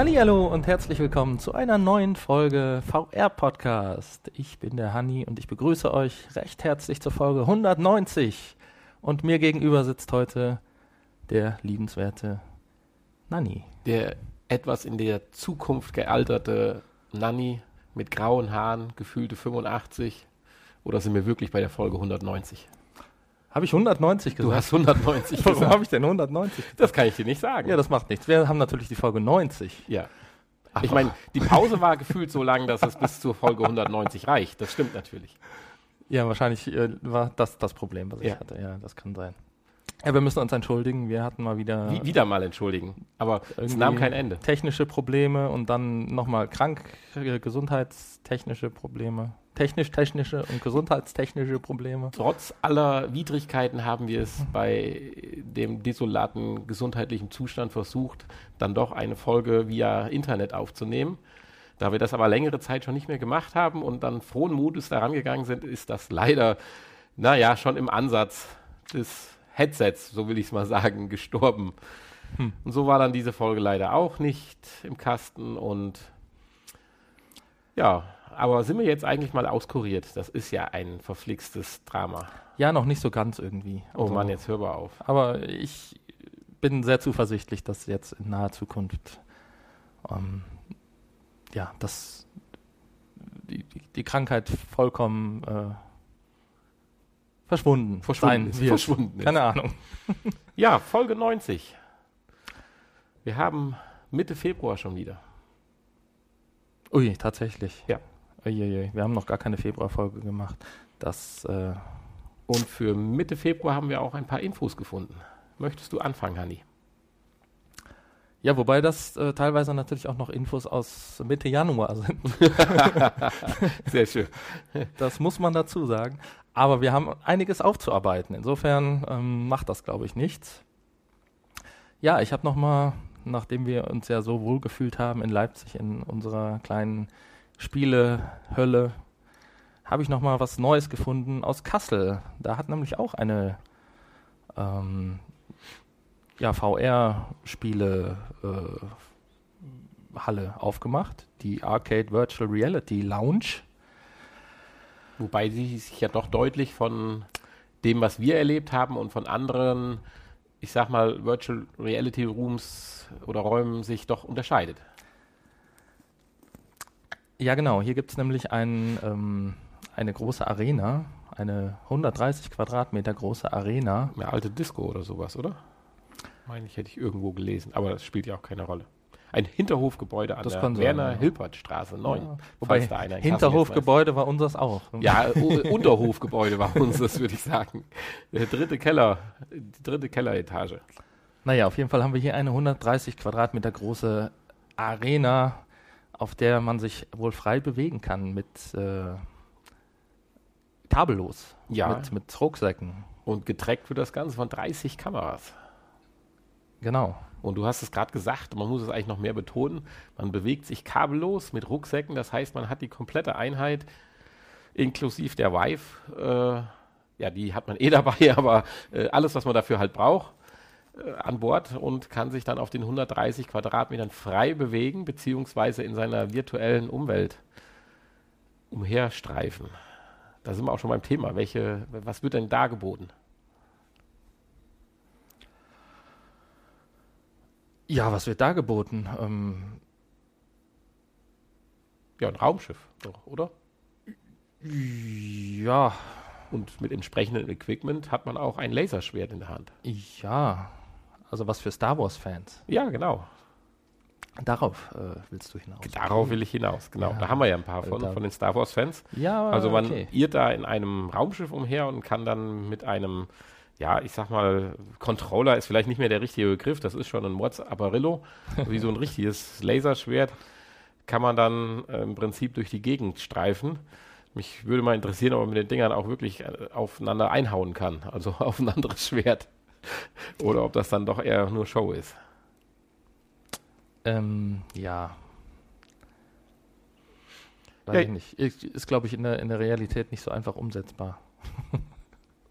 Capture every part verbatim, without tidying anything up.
Hallihallo und herzlich willkommen zu einer neuen Folge V R-Podcast. Ich bin der Hanni und ich begrüße euch recht herzlich zur Folge hundertneunzig. Und mir gegenüber sitzt heute der liebenswerte Nanni. Der etwas in der Zukunft gealterte Nanni mit grauen Haaren, gefühlte fünfundachtzig. Oder sind wir wirklich bei der Folge hundertneunzig? Habe ich hundertneunzig gesagt? Du hast hundertneunzig gesagt. Warum habe ich denn hundertneunzig gesagt? Das kann ich dir nicht sagen. Ja, das macht nichts. Wir haben natürlich die Folge neunzig. Ja. Ach. Ich meine, die Pause war gefühlt so lang, dass es bis zur Folge hundertneunzig reicht. Das stimmt natürlich. Ja, wahrscheinlich äh, war das das Problem, was ich ja. hatte. Ja, das kann sein. Ja, wir müssen uns entschuldigen. Wir hatten mal wieder... Wie, wieder mal entschuldigen. Aber es nahm kein Ende. Technische Probleme und dann nochmal krank, äh, gesundheitstechnische Probleme. Technisch-technische und gesundheitstechnische Probleme. Trotz aller Widrigkeiten haben wir es bei dem desolaten gesundheitlichen Zustand versucht, dann doch eine Folge via Internet aufzunehmen. Da wir das aber längere Zeit schon nicht mehr gemacht haben und dann frohen Mutes daran gegangen sind, ist das leider, naja, schon im Ansatz des Headsets, so will ich es mal sagen, gestorben. Hm. Und so war dann diese Folge leider auch nicht im Kasten und ja... Aber sind wir jetzt eigentlich mal auskuriert? Das ist ja ein verflixtes Drama. Ja, noch nicht so ganz irgendwie. Oh also, Mann, jetzt hör mal auf. Aber ich bin sehr zuversichtlich, dass jetzt in naher Zukunft ähm, ja, dass die, die, die Krankheit vollkommen äh, verschwunden, verschwunden sein wird. Verschwunden ist. Keine Ahnung. Ja, Folge neunzig. Wir haben Mitte Februar schon wieder. Ui, tatsächlich. Ja. Uiuiui, wir haben noch gar keine Februarfolge gemacht. Das, äh Und für Mitte Februar haben wir auch ein paar Infos gefunden. Möchtest du anfangen, Hanni? Ja, wobei das äh, teilweise natürlich auch noch Infos aus Mitte Januar sind. Sehr schön. Das muss man dazu sagen. Aber wir haben einiges aufzuarbeiten. Insofern ähm, macht das, glaube ich, nichts. Ja, ich habe noch mal, nachdem wir uns ja so wohl gefühlt haben in Leipzig, in unserer kleinen Spielehölle, habe ich noch mal was Neues gefunden aus Kassel. Da hat nämlich auch eine ähm, ja, V R-Spiele-Halle äh, aufgemacht, die Arcade Virtual Reality Lounge. Wobei sie sich ja doch deutlich von dem, was wir erlebt haben und von anderen, ich sag mal, Virtual Reality Rooms oder Räumen sich doch unterscheidet. Ja, genau. Hier gibt es nämlich ein, ähm, eine große Arena, eine hundertdreißig Quadratmeter große Arena. Eine alte Disco oder sowas, oder? Meine ich, hätte ich irgendwo gelesen, aber das spielt ja auch keine Rolle. Ein Hinterhofgebäude an das der Werner-Hilpert-Straße neun. Ja. Wobei, da einer Hinterhofgebäude war unseres auch. Ja, Unterhofgebäude war unseres, würde ich sagen. Der dritte Keller, die dritte Kelleretage. Naja, auf jeden Fall haben wir hier eine hundertdreißig Quadratmeter große Arena, auf der man sich wohl frei bewegen kann mit äh, kabellos, ja. mit, mit Rucksäcken. Und getrackt wird das Ganze von dreißig Kameras. Genau. Und du hast es gerade gesagt, man muss es eigentlich noch mehr betonen, man bewegt sich kabellos mit Rucksäcken, das heißt, man hat die komplette Einheit inklusive der Vive, äh, ja, die hat man eh dabei, aber äh, alles, was man dafür halt braucht, an Bord und kann sich dann auf den hundertdreißig Quadratmetern frei bewegen, beziehungsweise in seiner virtuellen Umwelt umherstreifen. Da sind wir auch schon beim Thema. Welche, was wird denn da geboten? Ja, was wird da geboten? Ähm ja, ein Raumschiff, doch, oder? Ja. Und mit entsprechendem Equipment hat man auch ein Laserschwert in der Hand. Ja. Also was für Star Wars-Fans. Ja, genau. Darauf äh, willst du hinaus. Darauf will ich hinaus, genau. Ja. Da haben wir ja ein paar von, von den Star Wars-Fans. Ja, also man okay. irrt da in einem Raumschiff umher und kann dann mit einem, ja, ich sag mal, Controller ist vielleicht nicht mehr der richtige Begriff, das ist schon ein Mods Apparillo, wie so ein richtiges Laserschwert, kann man dann äh, im Prinzip durch die Gegend streifen. Mich würde mal interessieren, ob man mit den Dingern auch wirklich äh, aufeinander einhauen kann, also auf ein anderes Schwert. Oder ob das dann doch eher nur Show ist. Ähm, ja. Weiß ja, ich nicht. Ist, glaube ich, in der, in der Realität nicht so einfach umsetzbar.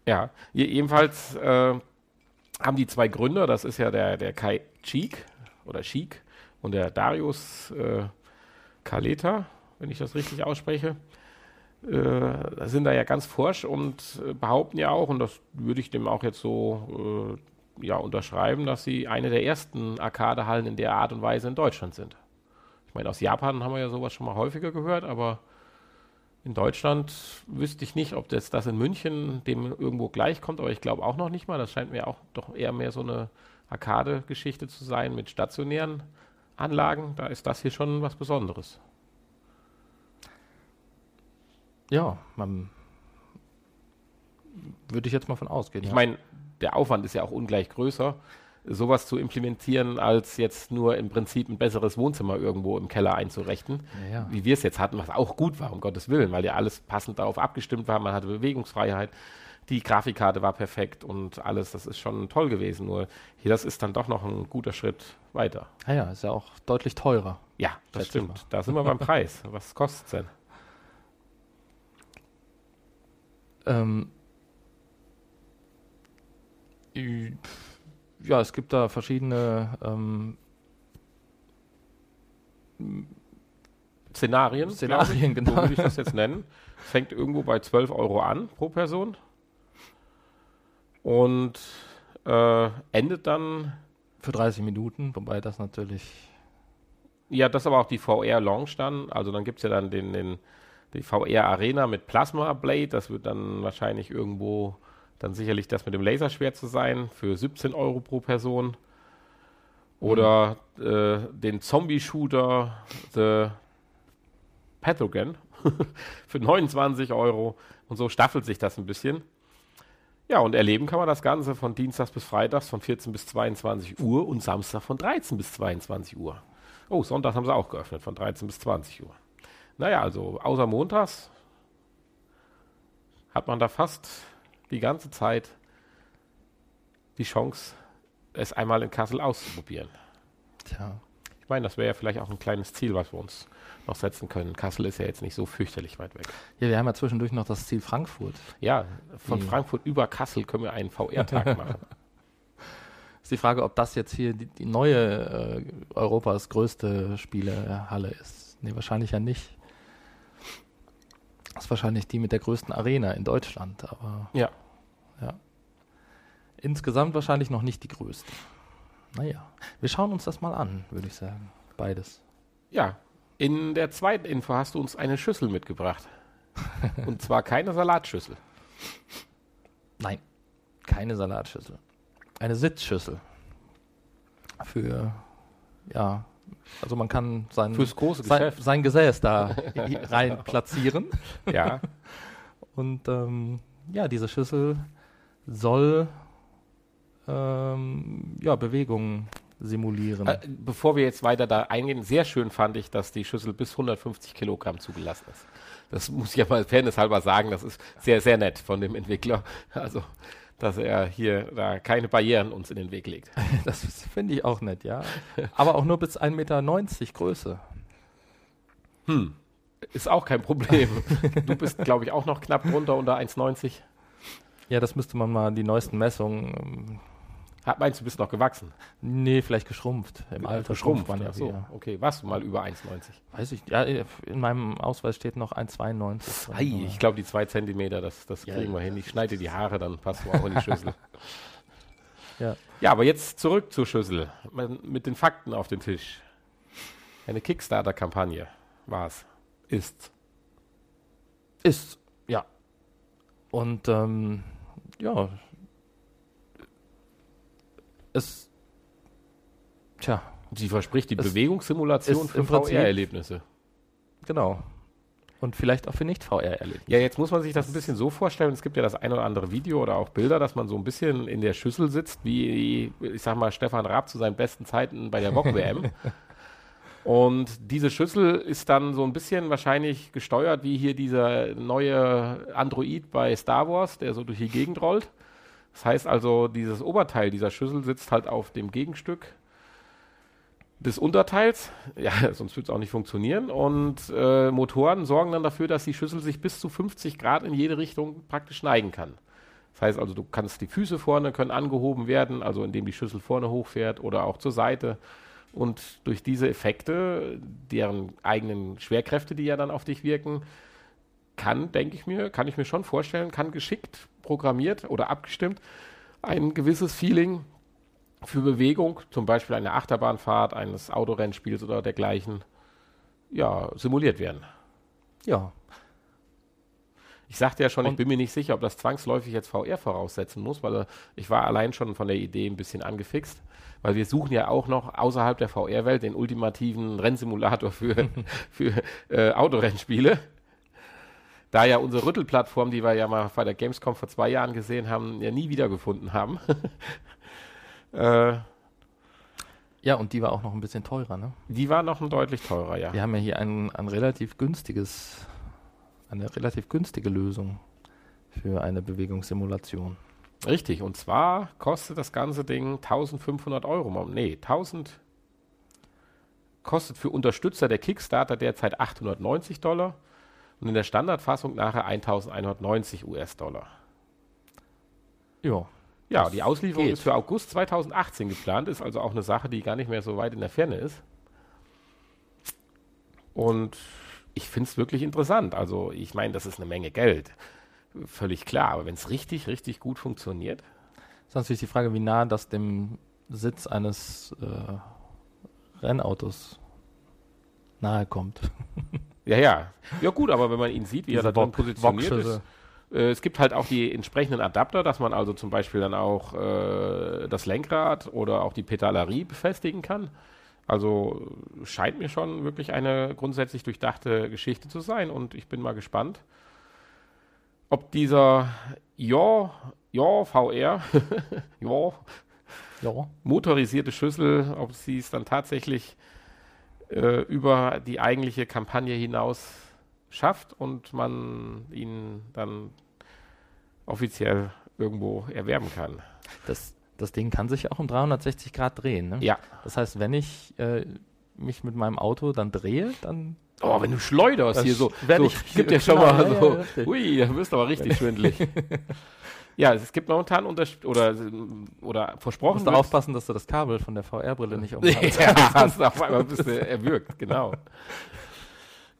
Ja, jedenfalls äh, haben die zwei Gründer, das ist ja der, der Kai Schick oder Schick Und der Darius äh, Kaleta, wenn ich das richtig ausspreche, äh, sind da ja ganz forsch und äh, behaupten ja auch, und das würde ich dem auch jetzt so äh, ja, unterschreiben, dass sie eine der ersten Arcade-Hallen in der Art und Weise in Deutschland sind. Ich meine, aus Japan haben wir ja sowas schon mal häufiger gehört, aber in Deutschland wüsste ich nicht, ob das, das in München dem irgendwo gleichkommt, aber ich glaube auch noch nicht mal. Das scheint mir auch doch eher mehr so eine Arcade-Geschichte zu sein mit stationären Anlagen. Da ist das hier schon was Besonderes. Ja, man würde ich jetzt mal von ausgehen. Ich ja. meine, der Aufwand ist ja auch ungleich größer, sowas zu implementieren, als jetzt nur im Prinzip ein besseres Wohnzimmer irgendwo im Keller einzurichten, ja, ja. wie wir es jetzt hatten, was auch gut war, um Gottes Willen, weil ja alles passend darauf abgestimmt war, man hatte Bewegungsfreiheit, die Grafikkarte war perfekt und alles, das ist schon toll gewesen, nur hier, das ist dann doch noch ein guter Schritt weiter. Ja, ja, ist ja auch deutlich teurer. Ja, das stimmt, mal. Da sind wir beim Preis. Was kostet es denn? Ähm, ich Ja, es gibt da verschiedene ähm, Szenarien. Szenarien, genau. So würde ich das jetzt nennen. Fängt irgendwo bei zwölf Euro an pro Person und äh, endet dann für dreißig Minuten, wobei das natürlich... Ja, das ist aber auch die V R-Lounge dann. Also dann gibt es ja dann den, den, die V R-Arena mit Plasma-Blade. Das wird dann wahrscheinlich irgendwo... Dann sicherlich das mit dem Laserschwert zu sein, für siebzehn Euro pro Person. Oder mhm. äh, den Zombie-Shooter The Pathogen für neunundzwanzig Euro. Und so staffelt sich das ein bisschen. Ja, und erleben kann man das Ganze von Dienstags bis Freitags von vierzehn bis zweiundzwanzig Uhr und Samstag von dreizehn bis zweiundzwanzig Uhr. Oh, Sonntag haben sie auch geöffnet, von dreizehn bis zwanzig Uhr. Naja, also außer montags hat man da fast... die ganze Zeit die Chance, es einmal in Kassel auszuprobieren. Tja. Ich meine, das wäre ja vielleicht auch ein kleines Ziel, was wir uns noch setzen können. Kassel ist ja jetzt nicht so fürchterlich weit weg. Ja, wir haben ja zwischendurch noch das Ziel Frankfurt. Ja, von mhm. Frankfurt über Kassel können wir einen V R-Tag machen. Ist die Frage, ob das jetzt hier die, die neue äh, Europas größte Spielehalle ist. Nee, wahrscheinlich ja nicht. Das ist wahrscheinlich die mit der größten Arena in Deutschland, aber ja. ja. Insgesamt wahrscheinlich noch nicht die größte. Naja, wir schauen uns das mal an, würde ich sagen. Beides. Ja, in der zweiten Info hast du uns eine Schüssel mitgebracht. Und zwar keine Salatschüssel. Nein, keine Salatschüssel. Eine Sitzschüssel. Für, ja... Also man kann sein, Fürs große sein, sein Gesäß da rein platzieren. Ja. Und ähm, ja, diese Schüssel soll ähm, ja, Bewegungen simulieren. Äh, bevor wir jetzt weiter da eingehen, sehr schön fand ich, dass die Schüssel bis hundertfünfzig Kilogramm zugelassen ist. Das muss ich ja mal fairness halber sagen, das ist sehr, sehr nett von dem Entwickler. Also, dass er hier da keine Barrieren uns in den Weg legt. Das finde ich auch nett, ja. Aber auch nur bis ein Meter neunzig Größe. Hm, ist auch kein Problem. Du bist, glaube ich, auch noch knapp drunter unter eins neunzig. Ja, das müsste man mal, die neuesten Messungen. Hat, meinst du, bist noch gewachsen? Nee, vielleicht geschrumpft. Im ja, Alter schrumpft man ja so. Wieder. Okay, warst du mal über eins neunzig? Weiß ich, ja, in meinem Ausweis steht noch eins zweiundneunzig. Ei, ich glaube, die zwei Zentimeter, das, das ja, kriegen wir ja, hin. Ich schneide die Haare, dann passt du auch in die Schüssel. Ja. ja, aber jetzt zurück zur Schüssel. Mit den Fakten auf den Tisch. Eine Kickstarter-Kampagne war es. Ist. Ist, ja. Und, ähm, ja... Es, tja, sie verspricht die Bewegungssimulation für V R-Erlebnisse. Genau. Und vielleicht auch für Nicht-V R-Erlebnisse. Ja, jetzt muss man sich das ein bisschen so vorstellen. Es gibt ja das ein oder andere Video oder auch Bilder, dass man so ein bisschen in der Schüssel sitzt, wie, ich sag mal, Stefan Raab zu seinen besten Zeiten bei der Rock-W M. Und diese Schüssel ist dann so ein bisschen wahrscheinlich gesteuert, wie hier dieser neue Android bei Star Wars, der so durch die Gegend rollt. Das heißt also, dieses Oberteil dieser Schüssel sitzt halt auf dem Gegenstück des Unterteils. Ja, sonst würde es auch nicht funktionieren. Und äh, Motoren sorgen dann dafür, dass die Schüssel sich bis zu fünfzig Grad in jede Richtung praktisch neigen kann. Das heißt also, du kannst die Füße vorne können angehoben werden, also indem die Schüssel vorne hochfährt oder auch zur Seite. Und durch diese Effekte, deren eigenen Schwerkräfte, die ja dann auf dich wirken, kann, denke ich mir, kann ich mir schon vorstellen, kann geschickt programmiert oder abgestimmt ein gewisses Feeling für Bewegung, zum Beispiel eine Achterbahnfahrt, eines Autorennspiels oder dergleichen, ja, simuliert werden. Ja. Ich sagte ja schon, und ich bin mir nicht sicher, ob das zwangsläufig jetzt V R voraussetzen muss, weil ich war allein schon von der Idee ein bisschen angefixt, weil wir suchen ja auch noch außerhalb der V R-Welt den ultimativen Rennsimulator für, für äh, Autorennspiele. Da ja unsere Rüttelplattform, die wir ja mal bei der Gamescom vor zwei Jahren gesehen haben, ja nie wiedergefunden haben. äh, ja, und die war auch noch ein bisschen teurer, ne? Die war noch ein deutlich teurer, ja. Wir haben ja hier ein, ein relativ günstiges, eine relativ günstige Lösung für eine Bewegungssimulation. Richtig, und zwar kostet das ganze Ding eintausendfünfhundert Euro. Nee, tausend kostet für Unterstützer der Kickstarter derzeit achthundertneunzig Dollar. Und in der Standardfassung nachher eintausendeinhundertneunzig US-Dollar. Ja. Ja, die Auslieferung geht. Ist für August zweitausendachtzehn geplant, ist also auch eine Sache, die gar nicht mehr so weit in der Ferne ist. Und ich finde es wirklich interessant. Also ich meine, das ist eine Menge Geld. Völlig klar, aber wenn es richtig, richtig gut funktioniert. Das ist natürlich die Frage, wie nah das dem Sitz eines äh, Rennautos nahe kommt. Ja, ja. Ja gut, aber wenn man ihn sieht, wie Diese er da drin positioniert ist. Äh, es gibt halt auch die entsprechenden Adapter, dass man also zum Beispiel dann auch äh, das Lenkrad oder auch die Pedalerie befestigen kann. Also scheint mir schon wirklich eine grundsätzlich durchdachte Geschichte zu sein. Und ich bin mal gespannt, ob dieser Yaw V R Yaw motorisierte Schüssel, ob sie es dann tatsächlich über die eigentliche Kampagne hinaus schafft und man ihn dann offiziell irgendwo erwerben kann. Das, das Ding kann sich auch um dreihundertsechzig Grad drehen, ne? Ja. Das heißt, wenn ich äh, mich mit meinem Auto dann drehe, dann... Oh, wenn du schleuderst hier so. Wenn so ich, ich gibt ja schon mal ja, so... Ja, ui, da wirst du aber richtig schwindelig. Ja, es gibt momentan unter oder, oder versprochen. Du musst da aufpassen, dass du das Kabel von der V R-Brille nicht umfasst. Ja, hast du auf einmal ein bisschen erwürgt, genau.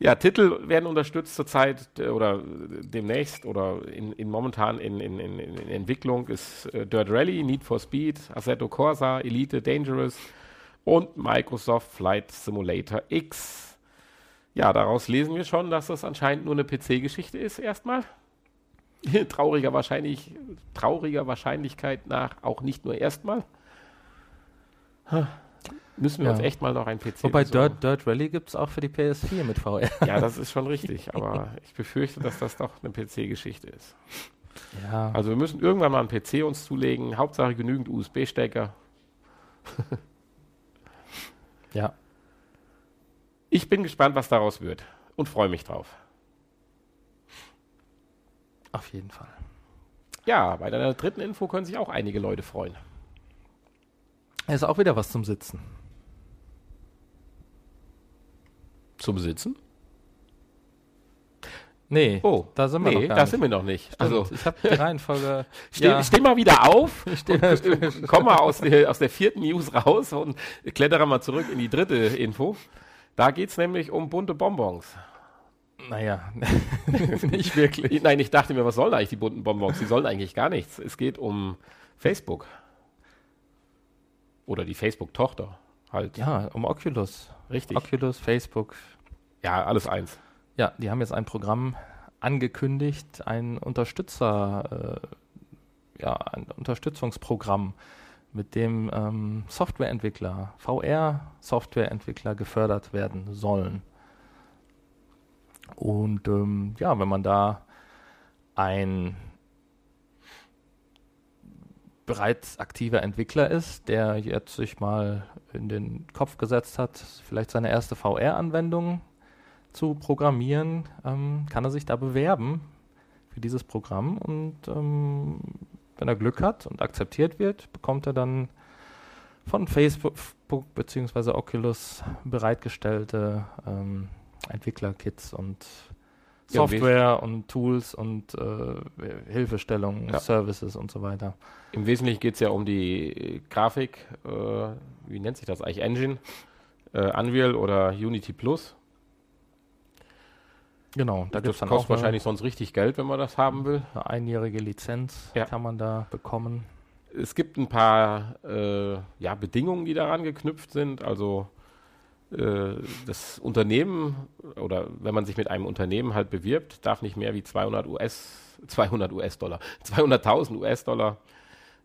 Ja, Titel werden unterstützt zurzeit oder demnächst oder in, in momentan in, in, in, in Entwicklung ist äh, Dirt Rally, Need for Speed, Assetto Corsa, Elite Dangerous und Microsoft Flight Simulator X. Ja, daraus lesen wir schon, dass das anscheinend nur eine P C-Geschichte ist erstmal. Trauriger, wahrscheinlich, trauriger Wahrscheinlichkeit nach auch nicht nur erstmal. Müssen wir ja. uns echt mal noch ein P C Wobei besorgen. Dirt, Dirt Rally gibt es auch für die P S vier mit V R. Ja, das ist schon richtig, aber ich befürchte, dass das doch eine P C-Geschichte ist. Ja. Also wir müssen irgendwann mal einen P C uns zulegen, Hauptsache genügend U S B-Stecker. Ja. Ich bin gespannt, was daraus wird und freue mich drauf. Auf jeden Fall. Ja, bei deiner dritten Info können sich auch einige Leute freuen. Es ist auch wieder was zum Sitzen. Zum Sitzen? Nee, oh, da sind wir nee, noch gar da nicht. sind wir noch nicht. Stimmt, also ich habe die Reihenfolge. Steh, ja. steh mal wieder auf, komm mal aus der, aus der vierten News raus und klettere mal zurück in die dritte Info. Da geht es nämlich um bunte Bonbons. Naja, nicht wirklich. Nein, ich dachte mir, was sollen eigentlich die bunten Bonbons? Die sollen eigentlich gar nichts. Es geht um Facebook. Oder die Facebook-Tochter halt. Ja, um Oculus. Richtig. Oculus, Facebook. Ja, alles eins. Ja, die haben jetzt ein Programm angekündigt, ein Unterstützer, äh, ja, ein Unterstützungsprogramm, mit dem ähm, Softwareentwickler, V R-Softwareentwickler gefördert werden sollen. Und ähm, ja, wenn man da ein bereits aktiver Entwickler ist, der jetzt sich mal in den Kopf gesetzt hat, vielleicht seine erste V R-Anwendung zu programmieren, ähm, kann er sich da bewerben für dieses Programm. Und ähm, wenn er Glück hat und akzeptiert wird, bekommt er dann von Facebook bzw. Oculus bereitgestellte ähm, Entwicklerkits und Software und Tools und äh, Hilfestellungen, ja. Services und so weiter. Im Wesentlichen geht es ja um die Grafik, äh, wie nennt sich das eigentlich? Engine, äh, Unreal oder Unity Plus. Genau, da gibt es dann auch. Das kostet wahrscheinlich sonst richtig Geld, wenn man das haben will. Eine einjährige Lizenz ja. kann man da bekommen. Es gibt ein paar äh, ja, Bedingungen, die daran geknüpft sind. Also äh, das Unternehmen oder wenn man sich mit einem Unternehmen halt bewirbt, darf nicht mehr wie zweihundert U S, zweihundert U S-Dollar, zweihunderttausend U S-Dollar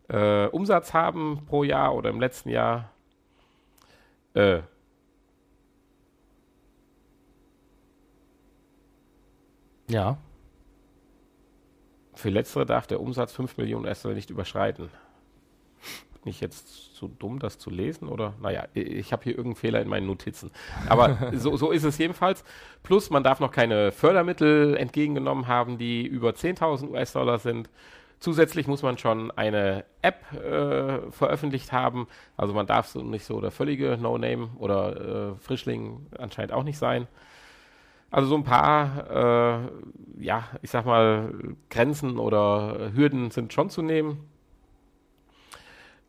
äh, Umsatz haben pro Jahr oder im letzten Jahr. Äh, Ja. Für letztere darf der Umsatz fünf Millionen US-Dollar nicht überschreiten. Bin ich jetzt zu dumm, das zu lesen? Oder? Naja, ich habe hier irgendeinen Fehler in meinen Notizen. Aber so, so ist es jedenfalls. Plus, man darf noch keine Fördermittel entgegengenommen haben, die über zehntausend US-Dollar sind. Zusätzlich muss man schon eine App äh, veröffentlicht haben. Also man darf so nicht so der völlige No-Name oder äh, Frischling anscheinend auch nicht sein. Also so ein paar, äh, ja, ich sag mal, Grenzen oder Hürden sind schon zu nehmen.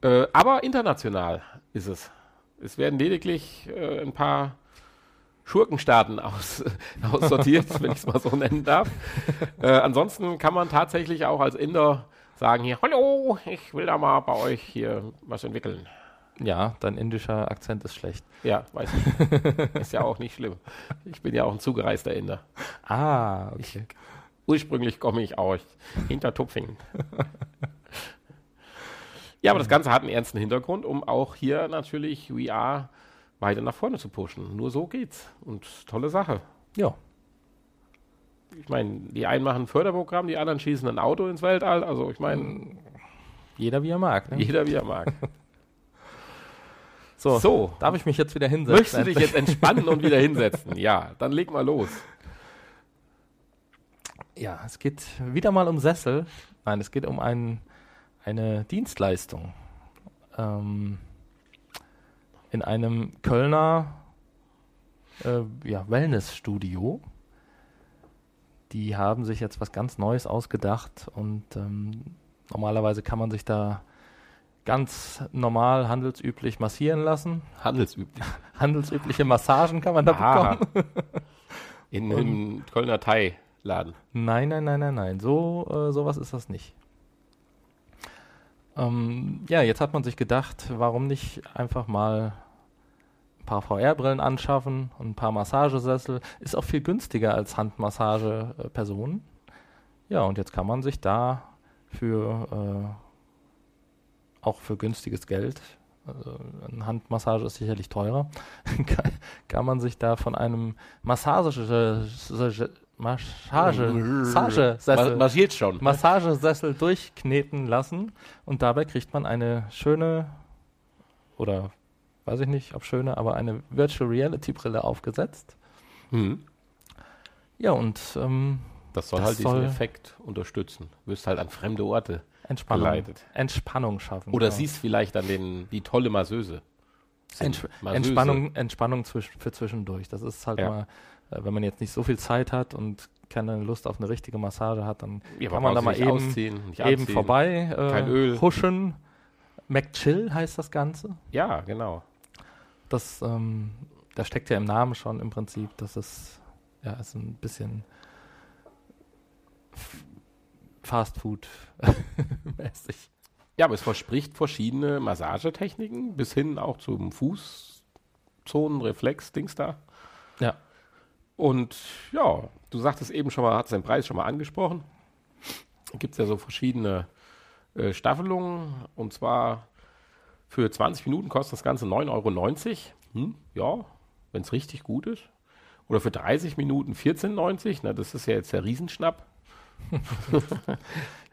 Äh, aber international ist es. Es werden lediglich äh, ein paar Schurkenstaaten aus, äh, aussortiert, wenn ich es mal so nennen darf. Äh, ansonsten kann man tatsächlich auch als Inder sagen hier, hallo, ich will da mal bei euch hier was entwickeln. Ja, dein indischer Akzent ist schlecht. Ja, weiß ich. Ist ja auch nicht schlimm. Ich bin ja auch ein zugereister Inder. Ah, okay. Ich, ursprünglich komme ich aus Hintertupfingen. Ja, aber das Ganze hat einen ernsten Hintergrund, um auch hier natürlich V R weiter nach vorne zu pushen. Nur so geht's. Und tolle Sache. Ja. Ich meine, die einen machen ein Förderprogramm, die anderen schießen ein Auto ins Weltall. Also ich meine... Jeder wie er mag. Ne? Jeder wie er mag. So, so, darf ich mich jetzt wieder hinsetzen? Möchtest du dich jetzt entspannen und wieder hinsetzen? Ja, dann leg mal los. Ja, es geht wieder mal um Sessel. Nein, es geht um ein, eine Dienstleistung. Ähm, in einem Kölner äh, ja, Wellnessstudio. Die haben sich jetzt was ganz Neues ausgedacht. Und ähm, normalerweise kann man sich da ganz normal, handelsüblich massieren lassen. Handelsüblich. Handelsübliche Massagen kann man da ah. bekommen. In einem Kölner Thai-Laden. Nein, nein, nein, nein, nein. So äh, sowas ist das nicht. Ähm, ja, jetzt hat man sich gedacht, warum nicht einfach mal ein paar V R-Brillen anschaffen und ein paar Massagesessel. Ist auch viel günstiger als Handmassagepersonen. Ja, und jetzt kann man sich da für... Äh, auch für günstiges Geld, also eine Handmassage ist sicherlich teurer, kann, kann man sich da von einem Massagesessel Massage, Massagesessel durchkneten lassen und dabei kriegt man eine schöne, oder weiß ich nicht, ob schöne, aber eine Virtual Reality Brille aufgesetzt. Mhm. Ja, und ähm, das soll das halt diesen Effekt unterstützen. Du wirst halt an fremde Orte Entspannung, geleitet. Entspannung schaffen. Oder genau. Siehst vielleicht an den, die tolle Masseuse. Entsch- Masseuse. Entspannung, Entspannung zwisch- für zwischendurch. Das ist halt ja. mal, äh, wenn man jetzt nicht so viel Zeit hat und keine Lust auf eine richtige Massage hat, dann ja, kann man da mal eben, ausziehen, eben vorbei äh, Kein Öl. Huschen. McChill heißt das Ganze. Ja, genau. Das, ähm, das steckt ja im Namen schon im Prinzip. Das ist, ja, ist ein bisschen Fast-Food-mäßig. Ja, aber es verspricht verschiedene Massagetechniken, bis hin auch zum Fußzonenreflex-Dings da. Ja. Und ja, du sagtest eben schon mal, hat seinen Preis schon mal angesprochen. Gibt es ja so verschiedene äh, Staffelungen. Und zwar für zwanzig Minuten kostet das Ganze neun Euro neunzig. Hm, ja, wenn es richtig gut ist. Oder für dreißig Minuten vierzehn Euro neunzig. Na, das ist ja jetzt der Riesenschnapp.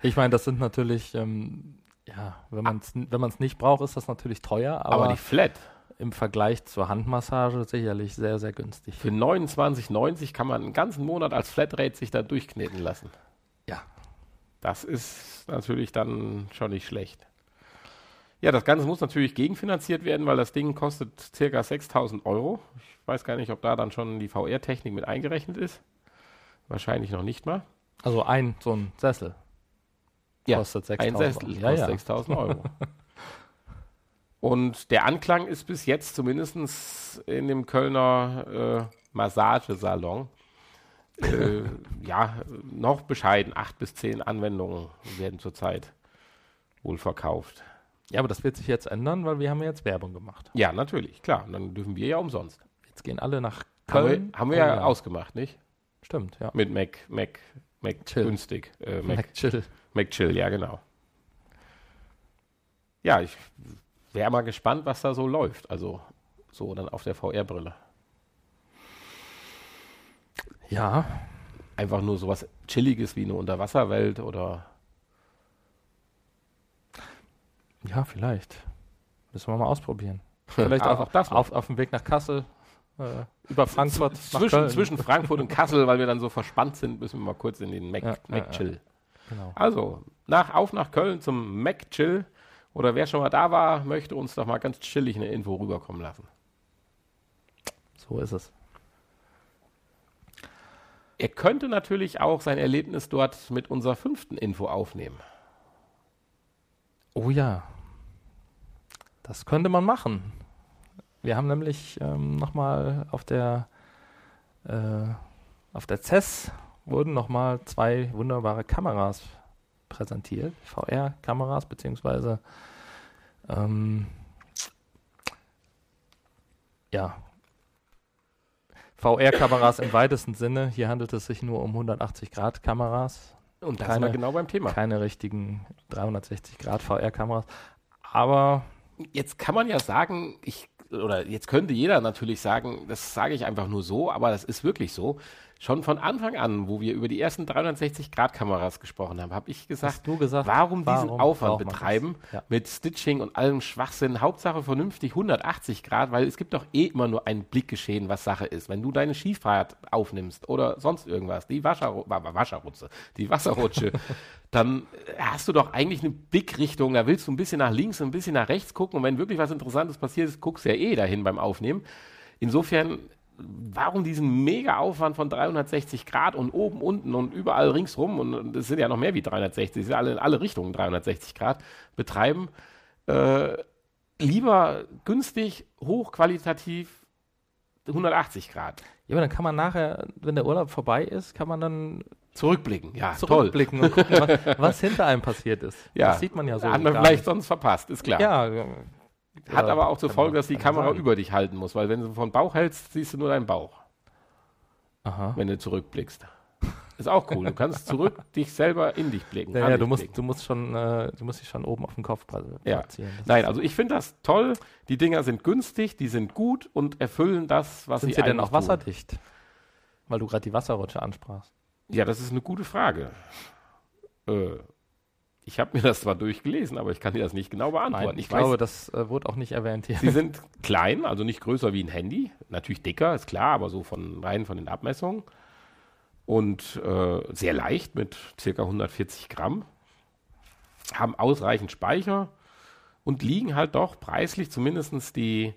Ich meine, das sind natürlich, ähm, ja, wenn man es wenn man's nicht braucht, ist das natürlich teuer. Aber, aber die Flat im Vergleich zur Handmassage sicherlich sehr, sehr günstig. Für neunundzwanzig Euro neunzig kann man einen ganzen Monat als Flatrate sich da durchkneten lassen. Ja. Das ist natürlich dann schon nicht schlecht. Ja, das Ganze muss natürlich gegenfinanziert werden, weil das Ding kostet ca. sechstausend Euro. Ich weiß gar nicht, ob da dann schon die V R-Technik mit eingerechnet ist. Wahrscheinlich noch nicht mal. Also ein, so ein Sessel. Ja, kostet sechstausend. Ein Sessel kostet ja, ja. sechstausend Euro. Und der Anklang ist bis jetzt zumindest in dem Kölner äh, Massagesalon äh, ja, noch bescheiden. Acht bis zehn Anwendungen werden zurzeit wohl verkauft. Ja, aber das wird sich jetzt ändern, weil wir haben ja jetzt Werbung gemacht. Ja, natürlich, klar. Und dann dürfen wir ja umsonst. Jetzt gehen alle nach Köln. Haben wir, haben wir ja, ja ausgemacht, nicht? Stimmt, ja. Mit Mac, Mac, Mac Chill. günstig. Äh, Mac, Mac Chill. Mac Chill, ja, genau. Ja, ich wäre mal gespannt, was da so läuft. Also so dann auf der V R-Brille. Ja. Einfach nur sowas Chilliges wie eine Unterwasserwelt oder... Ja, vielleicht. Müssen wir mal ausprobieren. Vielleicht auch, auch das auf, auf dem Weg nach Kassel, äh, über Frankfurt. Z- zwischen, zwischen Frankfurt und Kassel, weil wir dann so verspannt sind, müssen wir mal kurz in den Mac, ja, Mac ja, Chill. Ja, genau. Also, nach, auf nach Köln zum Mac Chill. Oder wer schon mal da war, möchte uns doch mal ganz chillig eine Info rüberkommen lassen. So ist es. Er könnte natürlich auch sein Erlebnis dort mit unserer fünften Info aufnehmen. Oh ja. Das könnte man machen. Wir haben nämlich ähm, nochmal auf der äh, auf der C E S wurden nochmal zwei wunderbare Kameras präsentiert. V R-Kameras, beziehungsweise ähm, ja V R-Kameras im weitesten Sinne. Hier handelt es sich nur um hundertachtzig Grad Kameras. Und da sind wir genau beim Thema. Keine richtigen dreihundertsechzig Grad V R Kameras. Aber jetzt kann man ja sagen, ich, oder jetzt könnte jeder natürlich sagen, das sage ich einfach nur so, aber das ist wirklich so. Schon von Anfang an, wo wir über die ersten dreihundertsechzig Grad Kameras gesprochen haben, habe ich gesagt, gesagt warum, warum diesen Aufwand betreiben ja. mit Stitching und allem Schwachsinn. Hauptsache vernünftig hundertachtzig Grad, weil es gibt doch eh immer nur einen Blick geschehen, was Sache ist. Wenn du deine Skifahrt aufnimmst oder sonst irgendwas, die Wascherru- Wascherrutsche, die Wasserrutsche, dann hast du doch eigentlich eine Blickrichtung. Da willst du ein bisschen nach links und ein bisschen nach rechts gucken. Und wenn wirklich was Interessantes passiert ist, guckst du ja eh dahin beim Aufnehmen. Insofern... Warum diesen Mega-Aufwand von dreihundertsechzig Grad und oben, unten und überall ringsrum, und es sind ja noch mehr wie dreihundertsechzig, es sind alle in alle Richtungen dreihundertsechzig Grad, betreiben? Äh, lieber günstig, hochqualitativ hundertachtzig Grad. Ja, aber dann kann man nachher, wenn der Urlaub vorbei ist, kann man dann zurückblicken. Ja, zurückblicken toll. Und gucken, was, was hinter einem passiert ist. Ja, das sieht man ja so. Hat man vielleicht nicht. Sonst verpasst, ist klar. Ja, Hat ja, aber auch zur Folge, dass die Kamera sein. über dich halten muss, weil wenn du von Bauch hältst, siehst du nur deinen Bauch. Aha. Wenn du zurückblickst. Ist auch cool. Du kannst zurück dich selber in dich blicken. Ja, ja, dich du, musst, blicken. Du, musst schon, äh, du musst dich schon oben auf den Kopf platzieren. Ja. Nein, also ich finde das toll. Die Dinger sind günstig, die sind gut und erfüllen das, was sie eigentlich tun. Sind sie denn auch wasserdicht? Weil du gerade die Wasserrutsche ansprachst. Ja, das ist eine gute Frage. Äh. Ich habe mir das zwar durchgelesen, aber ich kann dir das nicht genau beantworten. Nein, ich, ich glaube, weiß, das äh, wurde auch nicht erwähnt hier. Sie sind klein, also nicht größer wie ein Handy. Natürlich dicker, ist klar, aber so von rein von den Abmessungen. Und äh, sehr leicht mit ca. hundertvierzig Gramm. Haben ausreichend Speicher und liegen halt doch preislich zumindest die,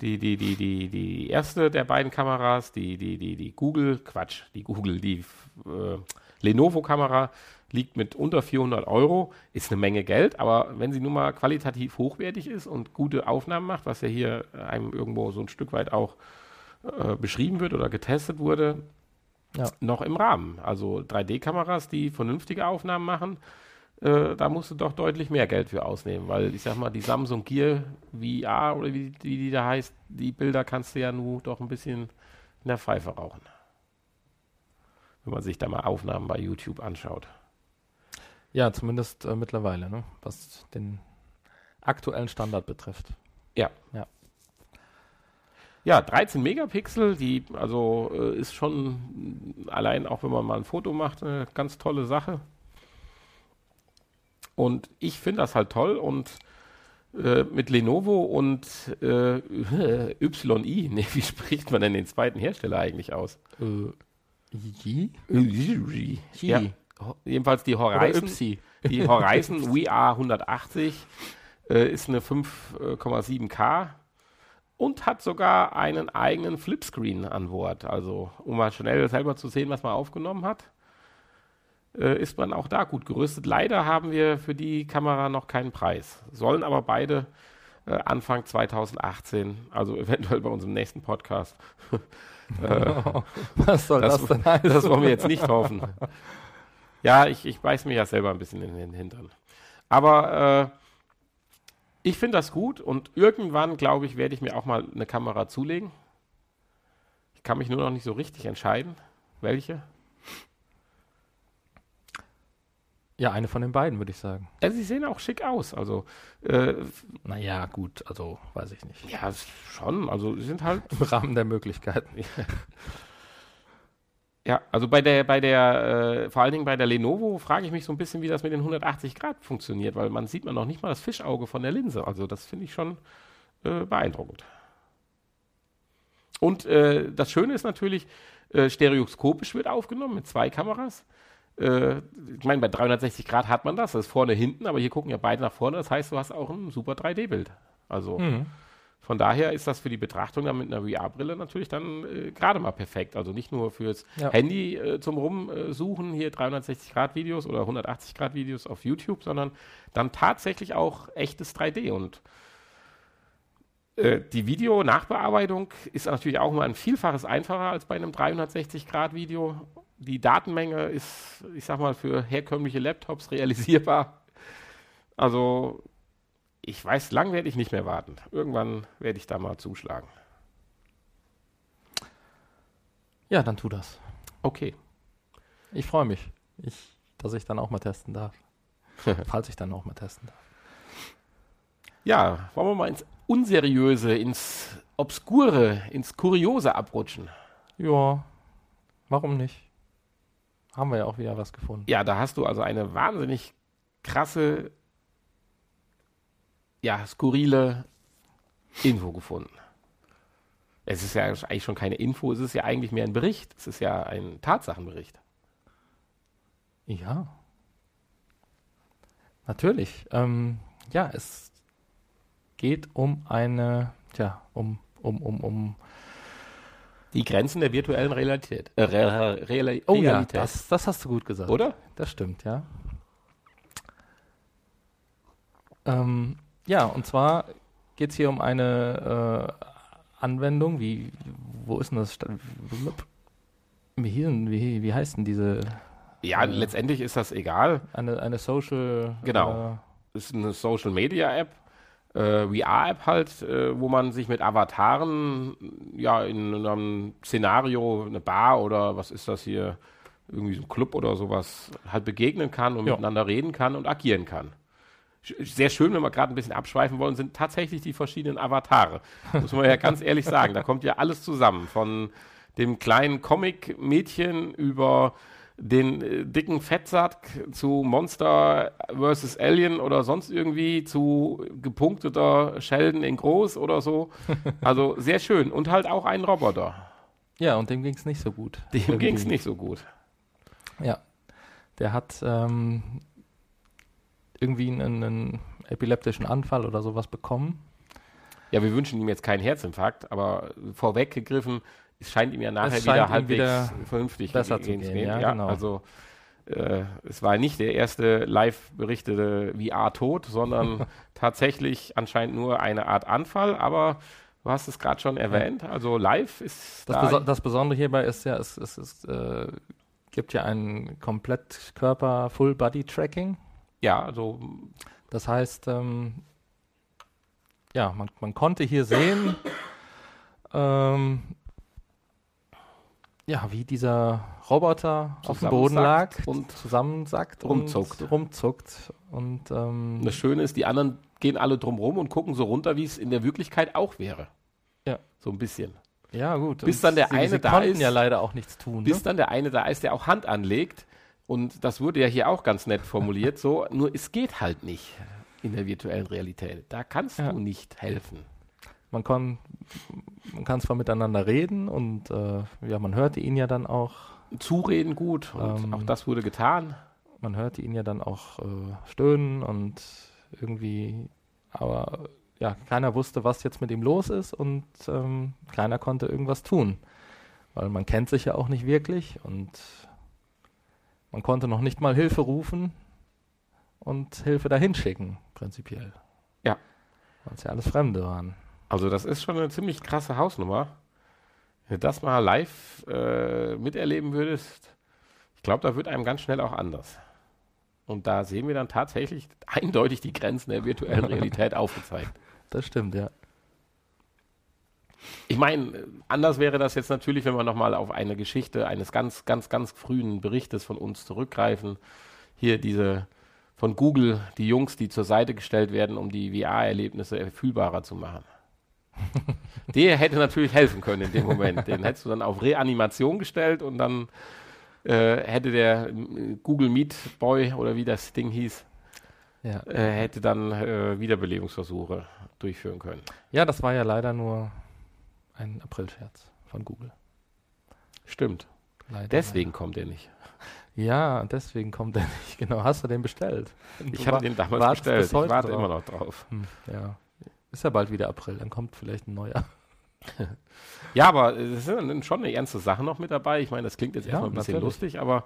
die, die, die, die, die erste der beiden Kameras, die, die, die, die Google, Quatsch, die Google, die äh, Lenovo-Kamera, liegt mit unter vierhundert Euro, ist eine Menge Geld, aber wenn sie nun mal qualitativ hochwertig ist und gute Aufnahmen macht, was ja hier einem irgendwo so ein Stück weit auch äh, beschrieben wird oder getestet wurde, ja. noch im Rahmen. Also drei D Kameras, die vernünftige Aufnahmen machen, äh, da musst du doch deutlich mehr Geld für ausnehmen, weil ich sag mal, die Samsung Gear V R oder wie die, die da heißt, die Bilder kannst du ja nur doch ein bisschen in der Pfeife rauchen. Wenn man sich da mal Aufnahmen bei YouTube anschaut. Ja, zumindest äh, mittlerweile, ne? Was den aktuellen Standard betrifft. Ja. Ja, ja dreizehn Megapixel, die also äh, ist schon allein, auch wenn man mal ein Foto macht, eine ganz tolle Sache. Und ich finde das halt toll und äh, mit Lenovo und äh, Y I, ne, wie spricht man denn den zweiten Hersteller eigentlich aus? Äh, Yi? Yi. Ja. Jedenfalls die Horizon, die Horizon V R hundertachtzig äh, ist eine fünf Komma sieben K und hat sogar einen eigenen Flipscreen an Bord. Also um mal schnell selber zu sehen, was man aufgenommen hat, äh, ist man auch da gut gerüstet. Leider haben wir für die Kamera noch keinen Preis. Sollen aber beide äh, Anfang zweitausendachtzehn, also eventuell bei unserem nächsten Podcast. äh, was soll das, das denn heißen? Das wollen wir jetzt nicht hoffen. Ja, ich, ich beiß mich ja selber ein bisschen in den Hintern. Aber äh, ich finde das gut und irgendwann, glaube ich, werde ich mir auch mal eine Kamera zulegen. Ich kann mich nur noch nicht so richtig entscheiden, welche. Ja, eine von den beiden, würde ich sagen. Also, sie sehen auch schick aus. Also, äh, naja, gut, also weiß ich nicht. Ja, schon. Also, sie sind halt im Rahmen der Möglichkeiten. Ja, also bei der, bei der, äh, vor allen Dingen bei der Lenovo frage ich mich so ein bisschen, wie das mit den hundertachtzig Grad funktioniert, weil man sieht man noch nicht mal das Fischauge von der Linse. Also das finde ich schon äh, beeindruckend. Und äh, das Schöne ist natürlich, äh, stereoskopisch wird aufgenommen mit zwei Kameras. Äh, ich meine, bei dreihundertsechzig Grad hat man das, das ist vorne, hinten, aber hier gucken ja beide nach vorne, das heißt, du hast auch ein super drei D Bild. Also mhm. Von daher ist das für die Betrachtung dann mit einer V R-Brille natürlich dann äh, gerade mal perfekt. Also nicht nur fürs ja. Handy äh, zum Rumsuchen, hier dreihundertsechzig Grad Videos oder hundertachtzig Grad Videos auf YouTube, sondern dann tatsächlich auch echtes drei D. Und äh, die Video-Nachbearbeitung ist natürlich auch mal ein Vielfaches einfacher als bei einem dreihundertsechzig Grad Video. Die Datenmenge ist, ich sag mal, für herkömmliche Laptops realisierbar. Also ich weiß, lang werde ich nicht mehr warten. Irgendwann werde ich da mal zuschlagen. Ja, dann tu das. Okay. Ich freue mich, ich, dass ich dann auch mal testen darf. Falls ich dann auch mal testen darf. Ja, wollen wir mal ins Unseriöse, ins Obskure, ins Kuriose abrutschen. Ja, warum nicht? Haben wir ja auch wieder was gefunden. Ja, da hast du also eine wahnsinnig krasse, ja, skurrile Info gefunden. Es ist ja eigentlich schon keine Info, es ist ja eigentlich mehr ein Bericht. Es ist ja ein Tatsachenbericht. Ja. Natürlich. Ähm, ja, es geht um eine, tja, um, um, um, um die Grenzen der virtuellen Realität. Äh, Real, Real, oh Realität. Ja, das, das hast du gut gesagt. Oder? Das stimmt, ja. Ähm, Ja, und zwar geht es hier um eine äh, Anwendung, wie, wo ist denn das? Wie, wie, wie heißt denn diese? Ja, äh, letztendlich ist das egal. Eine, eine Social... Genau, äh, ist eine Social-Media-App, äh, V R-App halt, äh, wo man sich mit Avataren ja in einem Szenario, eine Bar oder was ist das hier, irgendwie so ein Club oder sowas, halt begegnen kann und ja. miteinander reden kann und agieren kann. Sehr schön, wenn wir gerade ein bisschen abschweifen wollen, sind tatsächlich die verschiedenen Avatare. Muss man ja ganz ehrlich sagen, da kommt ja alles zusammen. Von dem kleinen Comic-Mädchen über den äh, dicken Fettsack zu Monster versus. Alien oder sonst irgendwie zu gepunkteter Sheldon in groß oder so. Also sehr schön. Und halt auch einen Roboter. Ja, und dem ging es nicht so gut. Dem ging es nicht so gut. Ja, der hat... Ähm irgendwie einen, einen epileptischen Anfall oder sowas bekommen. Ja, wir wünschen ihm jetzt keinen Herzinfarkt, aber vorweggegriffen, es scheint ihm ja nachher wieder halbwegs wieder vernünftig besser zu gehen. Ja, ja, genau. Also äh, es war nicht der erste live berichtete V R-Tod, sondern tatsächlich anscheinend nur eine Art Anfall, aber du hast es gerade schon erwähnt, also live ist das da... Beso- das Besondere hierbei ist ja, es, es ist, äh, gibt ja ein Komplett-Körper-Full-Body-Tracking. Ja, also das heißt, ähm, ja, man, man konnte hier sehen, ähm, ja, wie dieser Roboter auf dem Boden lag und zusammensackt und rumzuckt. rumzuckt. Und, ähm, das Schöne ist, die anderen gehen alle drumrum und gucken so runter, wie es in der Wirklichkeit auch wäre. Ja. So ein bisschen. Ja, gut. Bis dann der sie, eine sie da ist. Ja, leider auch nichts tun. Bis ne? dann der eine da ist, der auch Hand anlegt. Und das wurde ja hier auch ganz nett formuliert, so, nur es geht halt nicht in der virtuellen Realität. Da kannst ja. du nicht helfen. Man kann, man kann zwar miteinander reden und äh, ja, man hörte ihn ja dann auch. Zureden gut und ähm, auch das wurde getan. Man hörte ihn ja dann auch äh, stöhnen und irgendwie, aber ja, keiner wusste, was jetzt mit ihm los ist, und ähm, keiner konnte irgendwas tun, weil man kennt sich ja auch nicht wirklich und man konnte noch nicht mal Hilfe rufen und Hilfe dahin schicken, prinzipiell. Ja. Weil es ja alles Fremde waren. Also das ist schon eine ziemlich krasse Hausnummer. Wenn du das mal live äh, miterleben würdest, ich glaube, da wird einem ganz schnell auch anders. Und da sehen wir dann tatsächlich eindeutig die Grenzen der virtuellen Realität aufgezeigt. Das stimmt, ja. Ich meine, anders wäre das jetzt natürlich, wenn wir nochmal auf eine Geschichte eines ganz, ganz, ganz frühen Berichtes von uns zurückgreifen. Hier diese von Google, die Jungs, die zur Seite gestellt werden, um die V R-Erlebnisse fühlbarer zu machen. Der hätte natürlich helfen können in dem Moment. Den hättest du dann auf Reanimation gestellt und dann äh, hätte der Google Meet Boy oder wie das Ding hieß, ja. äh, hätte dann äh, Wiederbelebungsversuche durchführen können. Ja, das war ja leider nur ein Aprilscherz von Google. Stimmt. Leider, deswegen leider. Kommt er nicht. Ja, deswegen kommt er nicht. Genau, hast du den bestellt? Und ich habe den damals bestellt. Ich warte drauf. immer noch drauf. Hm, ja. Ist ja bald wieder April, dann kommt vielleicht ein neuer. Ja, aber es ist schon eine ernste Sache noch mit dabei. Ich meine, das klingt jetzt ja, erstmal ein bisschen natürlich. lustig, aber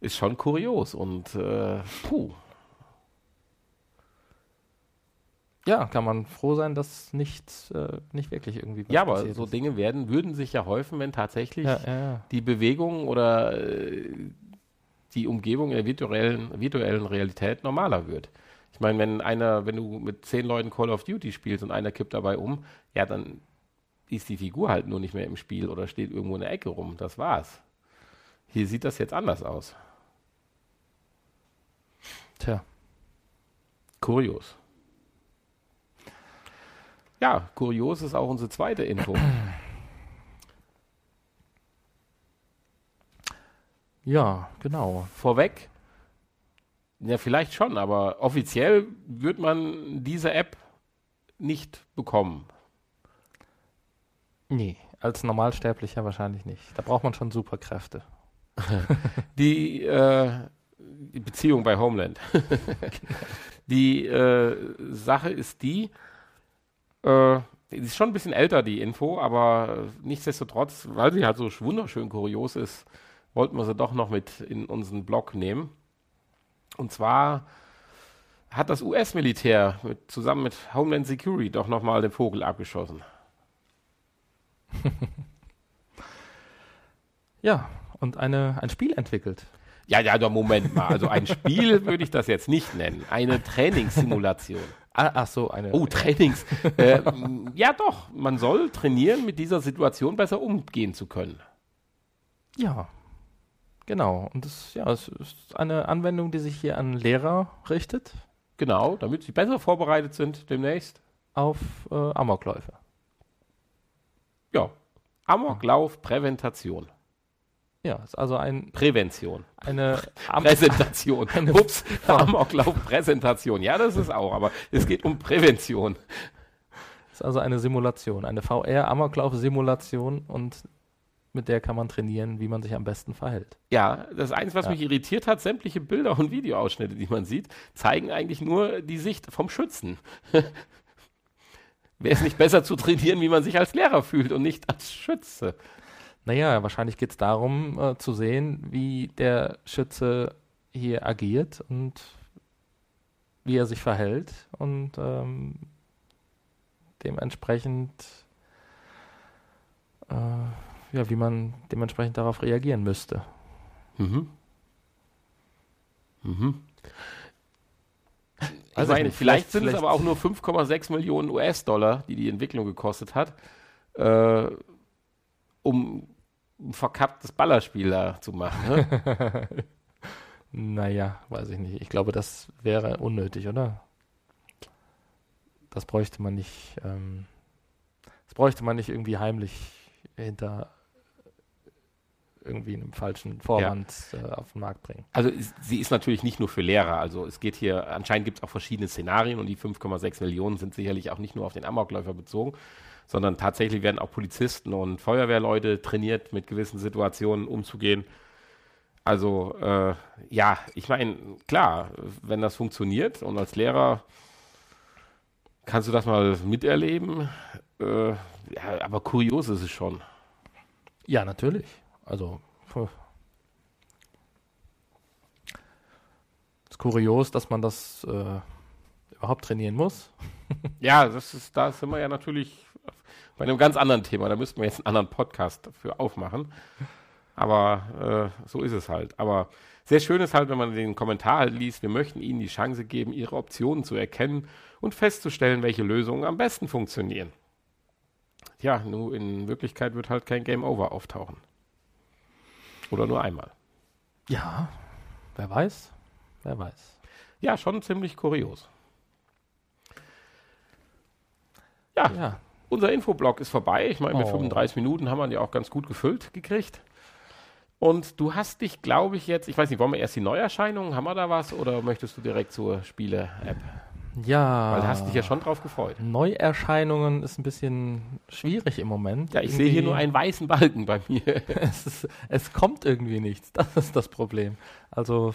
ist schon kurios und äh, puh. Ja, kann man froh sein, dass nicht, äh, nicht wirklich irgendwie was ja, passiert. Ja, aber so ist. Dinge werden, würden sich ja häufen, wenn tatsächlich ja, ja, ja. die Bewegung oder äh, die Umgebung in der virtuellen, virtuellen Realität normaler wird. Ich meine, wenn einer, wenn du mit zehn Leuten Call of Duty spielst und einer kippt dabei um, ja, dann ist die Figur halt nur nicht mehr im Spiel oder steht irgendwo in der Ecke rum. Das war's. Hier sieht das jetzt anders aus. Tja. Kurios. Ja, kurios ist auch unsere zweite Info. Ja, genau. Vorweg. Ja, vielleicht schon, aber offiziell wird man diese App nicht bekommen. Nee, als Normalsterblicher wahrscheinlich nicht. Da braucht man schon Superkräfte. Die, äh, die Beziehung bei Homeland. Die äh, Sache ist die, äh, die ist schon ein bisschen älter, die Info, aber nichtsdestotrotz, weil sie halt so wunderschön kurios ist, wollten wir sie doch noch mit in unseren Blog nehmen. Und zwar hat das U S-Militär mit, zusammen mit Homeland Security doch nochmal den Vogel abgeschossen. Ja, und eine, ein Spiel entwickelt. Ja, ja, doch, Moment mal. Also ein Spiel würde ich das jetzt nicht nennen. Eine Trainingssimulation. Ah, ach so, eine. Oh, Trainings. äh, ja doch, man soll trainieren, mit dieser Situation besser umgehen zu können. Ja, genau, und das ja, es ist eine Anwendung, die sich hier an Lehrer richtet. Genau, damit sie besser vorbereitet sind demnächst. Auf äh, Amokläufe. Ja, Amoklauf-Präventation. Ja, ist also ein... Prävention. Eine... Am- Präsentation. Eine Ups, Amoklauf-Präsentation. Ja, das ist auch, aber es geht um Prävention. Ist also eine Simulation, eine V R-Amoklauf-Simulation und... mit der kann man trainieren, wie man sich am besten verhält. Ja, das Einzige, was ja. mich irritiert hat, sämtliche Bilder und Videoausschnitte, die man sieht, zeigen eigentlich nur die Sicht vom Schützen. Wäre es nicht besser zu trainieren, wie man sich als Lehrer fühlt und nicht als Schütze? Naja, wahrscheinlich geht es darum, äh, zu sehen, wie der Schütze hier agiert und wie er sich verhält und ähm, dementsprechend... Äh, ja, wie man dementsprechend darauf reagieren müsste. Mhm. Mhm. Also ich meine, vielleicht sind es aber auch nur fünf Komma sechs Millionen U S-Dollar, die die Entwicklung gekostet hat, äh, um ein verkapptes Ballerspiel da zu machen. Ne? Naja, weiß ich nicht. Ich glaube, das wäre unnötig, oder? Das bräuchte man nicht, ähm, das bräuchte man nicht irgendwie heimlich hinter irgendwie einem falschen Vorwand ja. äh, auf den Markt bringen. Also ist, sie ist natürlich nicht nur für Lehrer, also es geht hier, anscheinend gibt es auch verschiedene Szenarien und die fünf Komma sechs Millionen sind sicherlich auch nicht nur auf den Amokläufer bezogen, sondern tatsächlich werden auch Polizisten und Feuerwehrleute trainiert, mit gewissen Situationen umzugehen. Also äh, ja, ich meine, klar, wenn das funktioniert und als Lehrer kannst du das mal miterleben? Äh, ja, aber kurios ist es schon. Ja, natürlich. Also, es ist kurios, dass man das äh, überhaupt trainieren muss. Ja, das ist, da sind wir ja natürlich bei einem ganz anderen Thema. Da müssten wir jetzt einen anderen Podcast dafür aufmachen. Aber äh, so ist es halt. Aber sehr schön ist halt, wenn man den Kommentar halt liest, wir möchten Ihnen die Chance geben, Ihre Optionen zu erkennen und festzustellen, welche Lösungen am besten funktionieren. Ja, nur in Wirklichkeit wird halt kein Game Over auftauchen. Oder nur einmal. Ja, wer weiß, wer weiß. Ja, schon ziemlich kurios. Ja, ja. Unser Infoblog ist vorbei. Ich meine, mit oh. fünfunddreißig Minuten haben wir ihn ja auch ganz gut gefüllt gekriegt. Und du hast dich, glaube ich, jetzt, ich weiß nicht, wollen wir erst die Neuerscheinungen, haben wir da was, oder möchtest du direkt zur Spiele-App? Ja. Weil du hast dich ja schon drauf gefreut. Neuerscheinungen ist ein bisschen schwierig im Moment. Ja, ich irgendwie sehe hier nur einen weißen Balken bei mir. es, ist, es kommt irgendwie nichts, das ist das Problem. Also,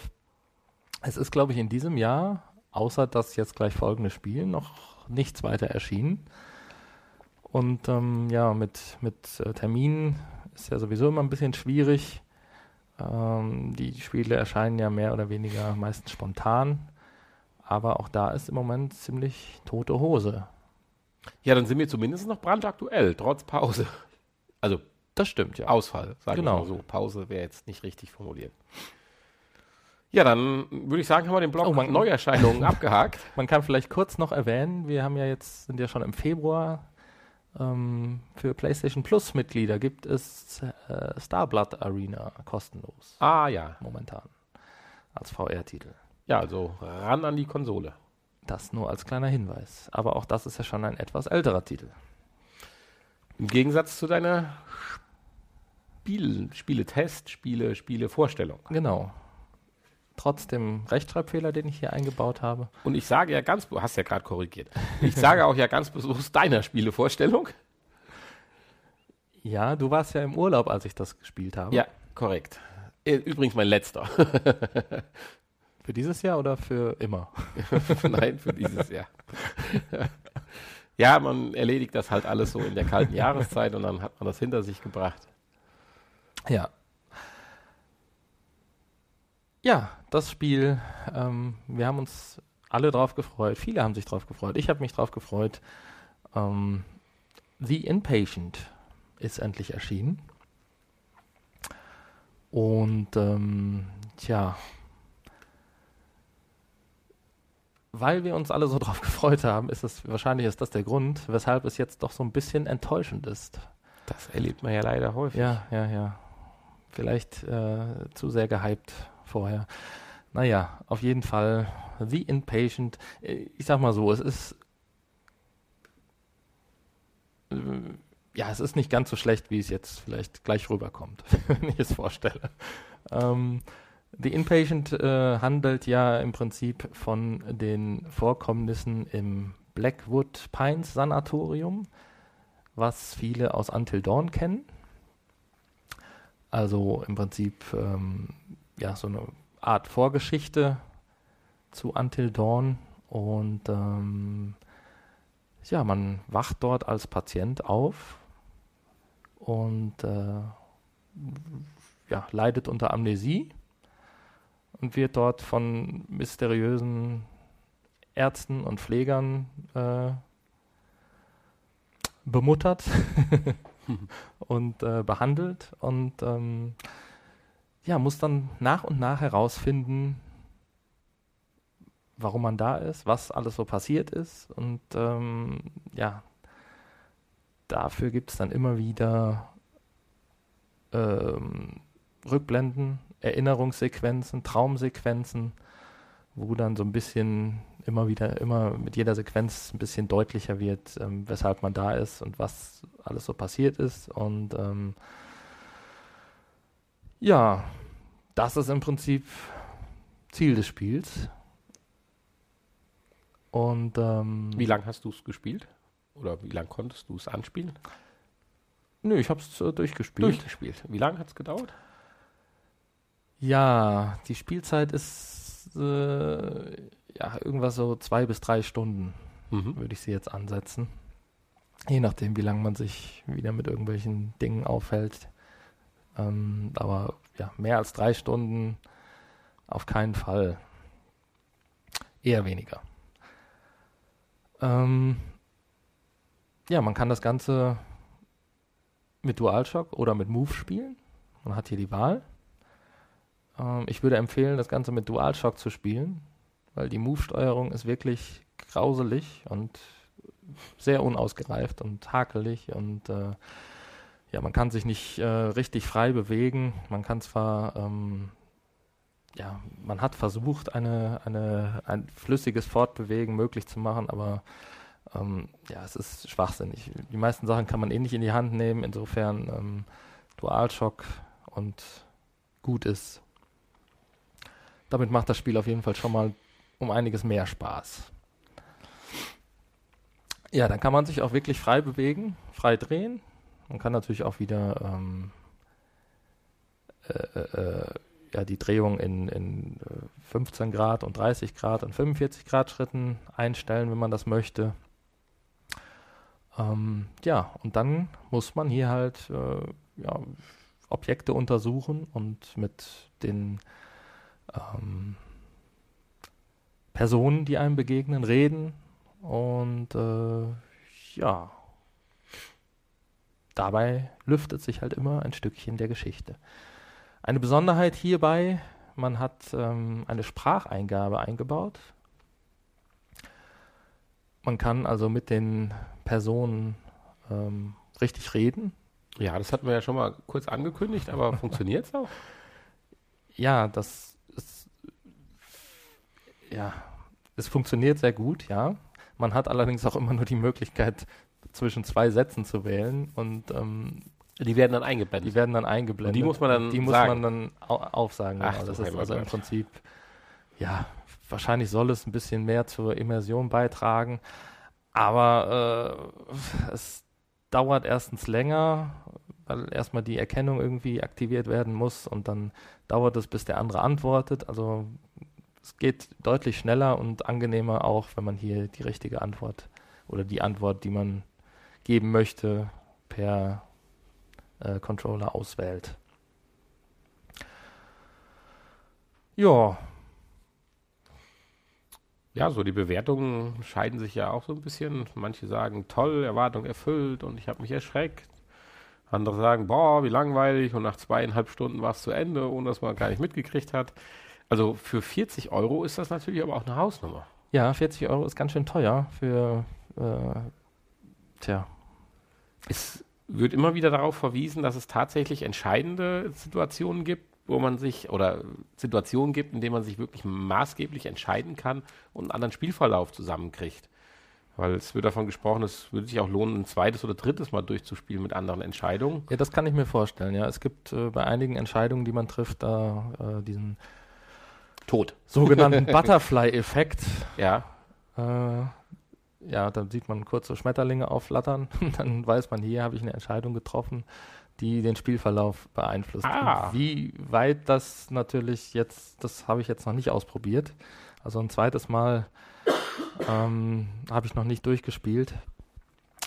es ist, glaube ich, in diesem Jahr, außer dass jetzt gleich folgendes Spiel, noch nichts weiter erschienen. Und ähm, ja, mit, mit äh, Terminen ist ja sowieso immer ein bisschen schwierig. Ähm, die Spiele erscheinen ja mehr oder weniger meistens spontan, aber auch da ist im Moment ziemlich tote Hose. Ja, dann sind wir zumindest noch brandaktuell, trotz Pause. Also, das stimmt, ja. Ausfall, sagen genau. wir mal so. Pause wäre jetzt nicht richtig formuliert. Ja, dann würde ich sagen, haben wir den Block oh, man, Neuerscheinungen abgehakt. Man kann vielleicht kurz noch erwähnen, wir haben ja jetzt, sind ja schon im Februar. Für PlayStation Plus Mitglieder gibt es äh, Starblood Arena kostenlos. Ah ja. Momentan. Als V R-Titel. Ja, also ran an die Konsole. Das nur als kleiner Hinweis. Aber auch das ist ja schon ein etwas älterer Titel. Im Gegensatz zu deiner Spiel- Spiele-Test, Spiele, Spiele-Vorstellung. Genau. Trotz dem Rechtschreibfehler, den ich hier eingebaut habe. Und ich sage ja ganz, du hast ja gerade korrigiert, ich sage auch ja ganz bewusst deiner Spielevorstellung. Ja, du warst ja im Urlaub, als ich das gespielt habe. Ja, korrekt. Übrigens mein letzter. Für dieses Jahr oder für immer? Nein, für dieses Jahr. Ja, man erledigt das halt alles so in der kalten Jahreszeit und dann hat man das hinter sich gebracht. Ja. Ja, das Spiel, ähm, wir haben uns alle drauf gefreut, viele haben sich drauf gefreut, ich habe mich drauf gefreut. Ähm, The Inpatient ist endlich erschienen. Und, ähm, tja, weil wir uns alle so drauf gefreut haben, ist es, wahrscheinlich ist das der Grund, weshalb es jetzt doch so ein bisschen enttäuschend ist. Das erlebt man ja leider häufig. Ja, ja, ja. Vielleicht äh, zu sehr gehypt vorher. Naja, auf jeden Fall The Inpatient. Ich sag mal so, es ist äh, ja, es ist nicht ganz so schlecht, wie es jetzt vielleicht gleich rüberkommt, wenn ich es vorstelle. Ähm, The Inpatient äh, handelt ja im Prinzip von den Vorkommnissen im Blackwood Pines Sanatorium, was viele aus Until Dawn kennen. Also im Prinzip ähm, ja, so eine Art Vorgeschichte zu Until Dawn und ähm, ja, man wacht dort als Patient auf und äh, ja, leidet unter Amnesie und wird dort von mysteriösen Ärzten und Pflegern äh, bemuttert und äh, behandelt und ähm, ja, muss dann nach und nach herausfinden, warum man da ist, was alles so passiert ist. Und ähm, ja, dafür gibt es dann immer wieder ähm, Rückblenden, Erinnerungssequenzen, Traumsequenzen, wo dann so ein bisschen immer wieder, immer mit jeder Sequenz ein bisschen deutlicher wird, ähm, weshalb man da ist und was alles so passiert ist. Und ähm, ja, das ist im Prinzip Ziel des Spiels. Und ähm, wie lange hast du es gespielt? Oder wie lange konntest du es anspielen? Nö, ich habe es äh, durchgespielt. Durchgespielt. Wie lange hat es gedauert? Ja, die Spielzeit ist äh, ja irgendwas so zwei bis drei Stunden. mhm. würde ich sie jetzt ansetzen. Je nachdem, wie lange man sich wieder mit irgendwelchen Dingen aufhält. Ähm, aber ja, mehr als drei Stunden auf keinen Fall. Eher weniger. Ähm, ja, man kann das Ganze mit DualShock oder mit Move spielen. Man hat hier die Wahl. Ähm, ich würde empfehlen, das Ganze mit DualShock zu spielen, weil die Move-Steuerung ist wirklich grauselig und sehr unausgereift und hakelig und äh, ja, man kann sich nicht äh, richtig frei bewegen. Man kann zwar, ähm, ja, man hat versucht, eine, eine, ein flüssiges Fortbewegen möglich zu machen, aber ähm, ja, es ist schwachsinnig. Die meisten Sachen kann man eh nicht in die Hand nehmen, insofern ähm, DualShock und gut ist. Damit macht das Spiel auf jeden Fall schon mal um einiges mehr Spaß. Ja, dann kann man sich auch wirklich frei bewegen, frei drehen. Man kann natürlich auch wieder ähm, äh, äh, ja, die Drehung in, in fünfzehn Grad und dreißig Grad und fünfundvierzig Grad Schritten einstellen, wenn man das möchte. Ähm, ja, und dann muss man hier halt äh, ja, Objekte untersuchen und mit den ähm, Personen, die einem begegnen, reden. Und äh, ja, dabei lüftet sich halt immer ein Stückchen der Geschichte. Eine Besonderheit hierbei, man hat ähm, eine Spracheingabe eingebaut. Man kann also mit den Personen ähm, richtig reden. Ja, das hatten wir ja schon mal kurz angekündigt, aber funktioniert es auch? Ja, das ist, ja, es funktioniert sehr gut, ja. Man hat allerdings auch immer nur die Möglichkeit, zwischen zwei Sätzen zu wählen und ähm, die werden dann eingeblendet. Die werden dann eingeblendet. Und die muss man dann die muss sagen. man dann au- aufsagen. Ach, genau. Das ist also im Prinzip, ja, wahrscheinlich soll es ein bisschen mehr zur Immersion beitragen, aber äh, es dauert erstens länger, weil erstmal die Erkennung irgendwie aktiviert werden muss und dann dauert es, bis der andere antwortet. Also es geht deutlich schneller und angenehmer auch, wenn man hier die richtige Antwort oder die Antwort, die man geben möchte, per äh, Controller auswählt. Ja. Ja, so die Bewertungen scheiden sich ja auch so ein bisschen. Manche sagen, toll, Erwartung erfüllt und ich habe mich erschreckt. Andere sagen, boah, wie langweilig und nach zweieinhalb Stunden war es zu Ende, ohne dass man gar nicht mitgekriegt hat. Also für vierzig Euro ist das natürlich aber auch eine Hausnummer. Ja, vierzig Euro ist ganz schön teuer für, äh, tja. Es wird immer wieder darauf verwiesen, dass es tatsächlich entscheidende Situationen gibt, wo man sich, oder Situationen gibt, in denen man sich wirklich maßgeblich entscheiden kann und einen anderen Spielverlauf zusammenkriegt. Weil es wird davon gesprochen, es würde sich auch lohnen, ein zweites oder drittes Mal durchzuspielen mit anderen Entscheidungen. Ja, das kann ich mir vorstellen, ja. Es gibt äh, bei einigen Entscheidungen, die man trifft, da äh, diesen Tod. Sogenannten Butterfly-Effekt. Ja. Äh, ja, dann sieht man kurz so Schmetterlinge aufflattern. Dann weiß man, hier habe ich eine Entscheidung getroffen, die den Spielverlauf beeinflusst. Ah. Wie weit das natürlich jetzt, das habe ich jetzt noch nicht ausprobiert. Also ein zweites Mal ähm, habe ich noch nicht durchgespielt.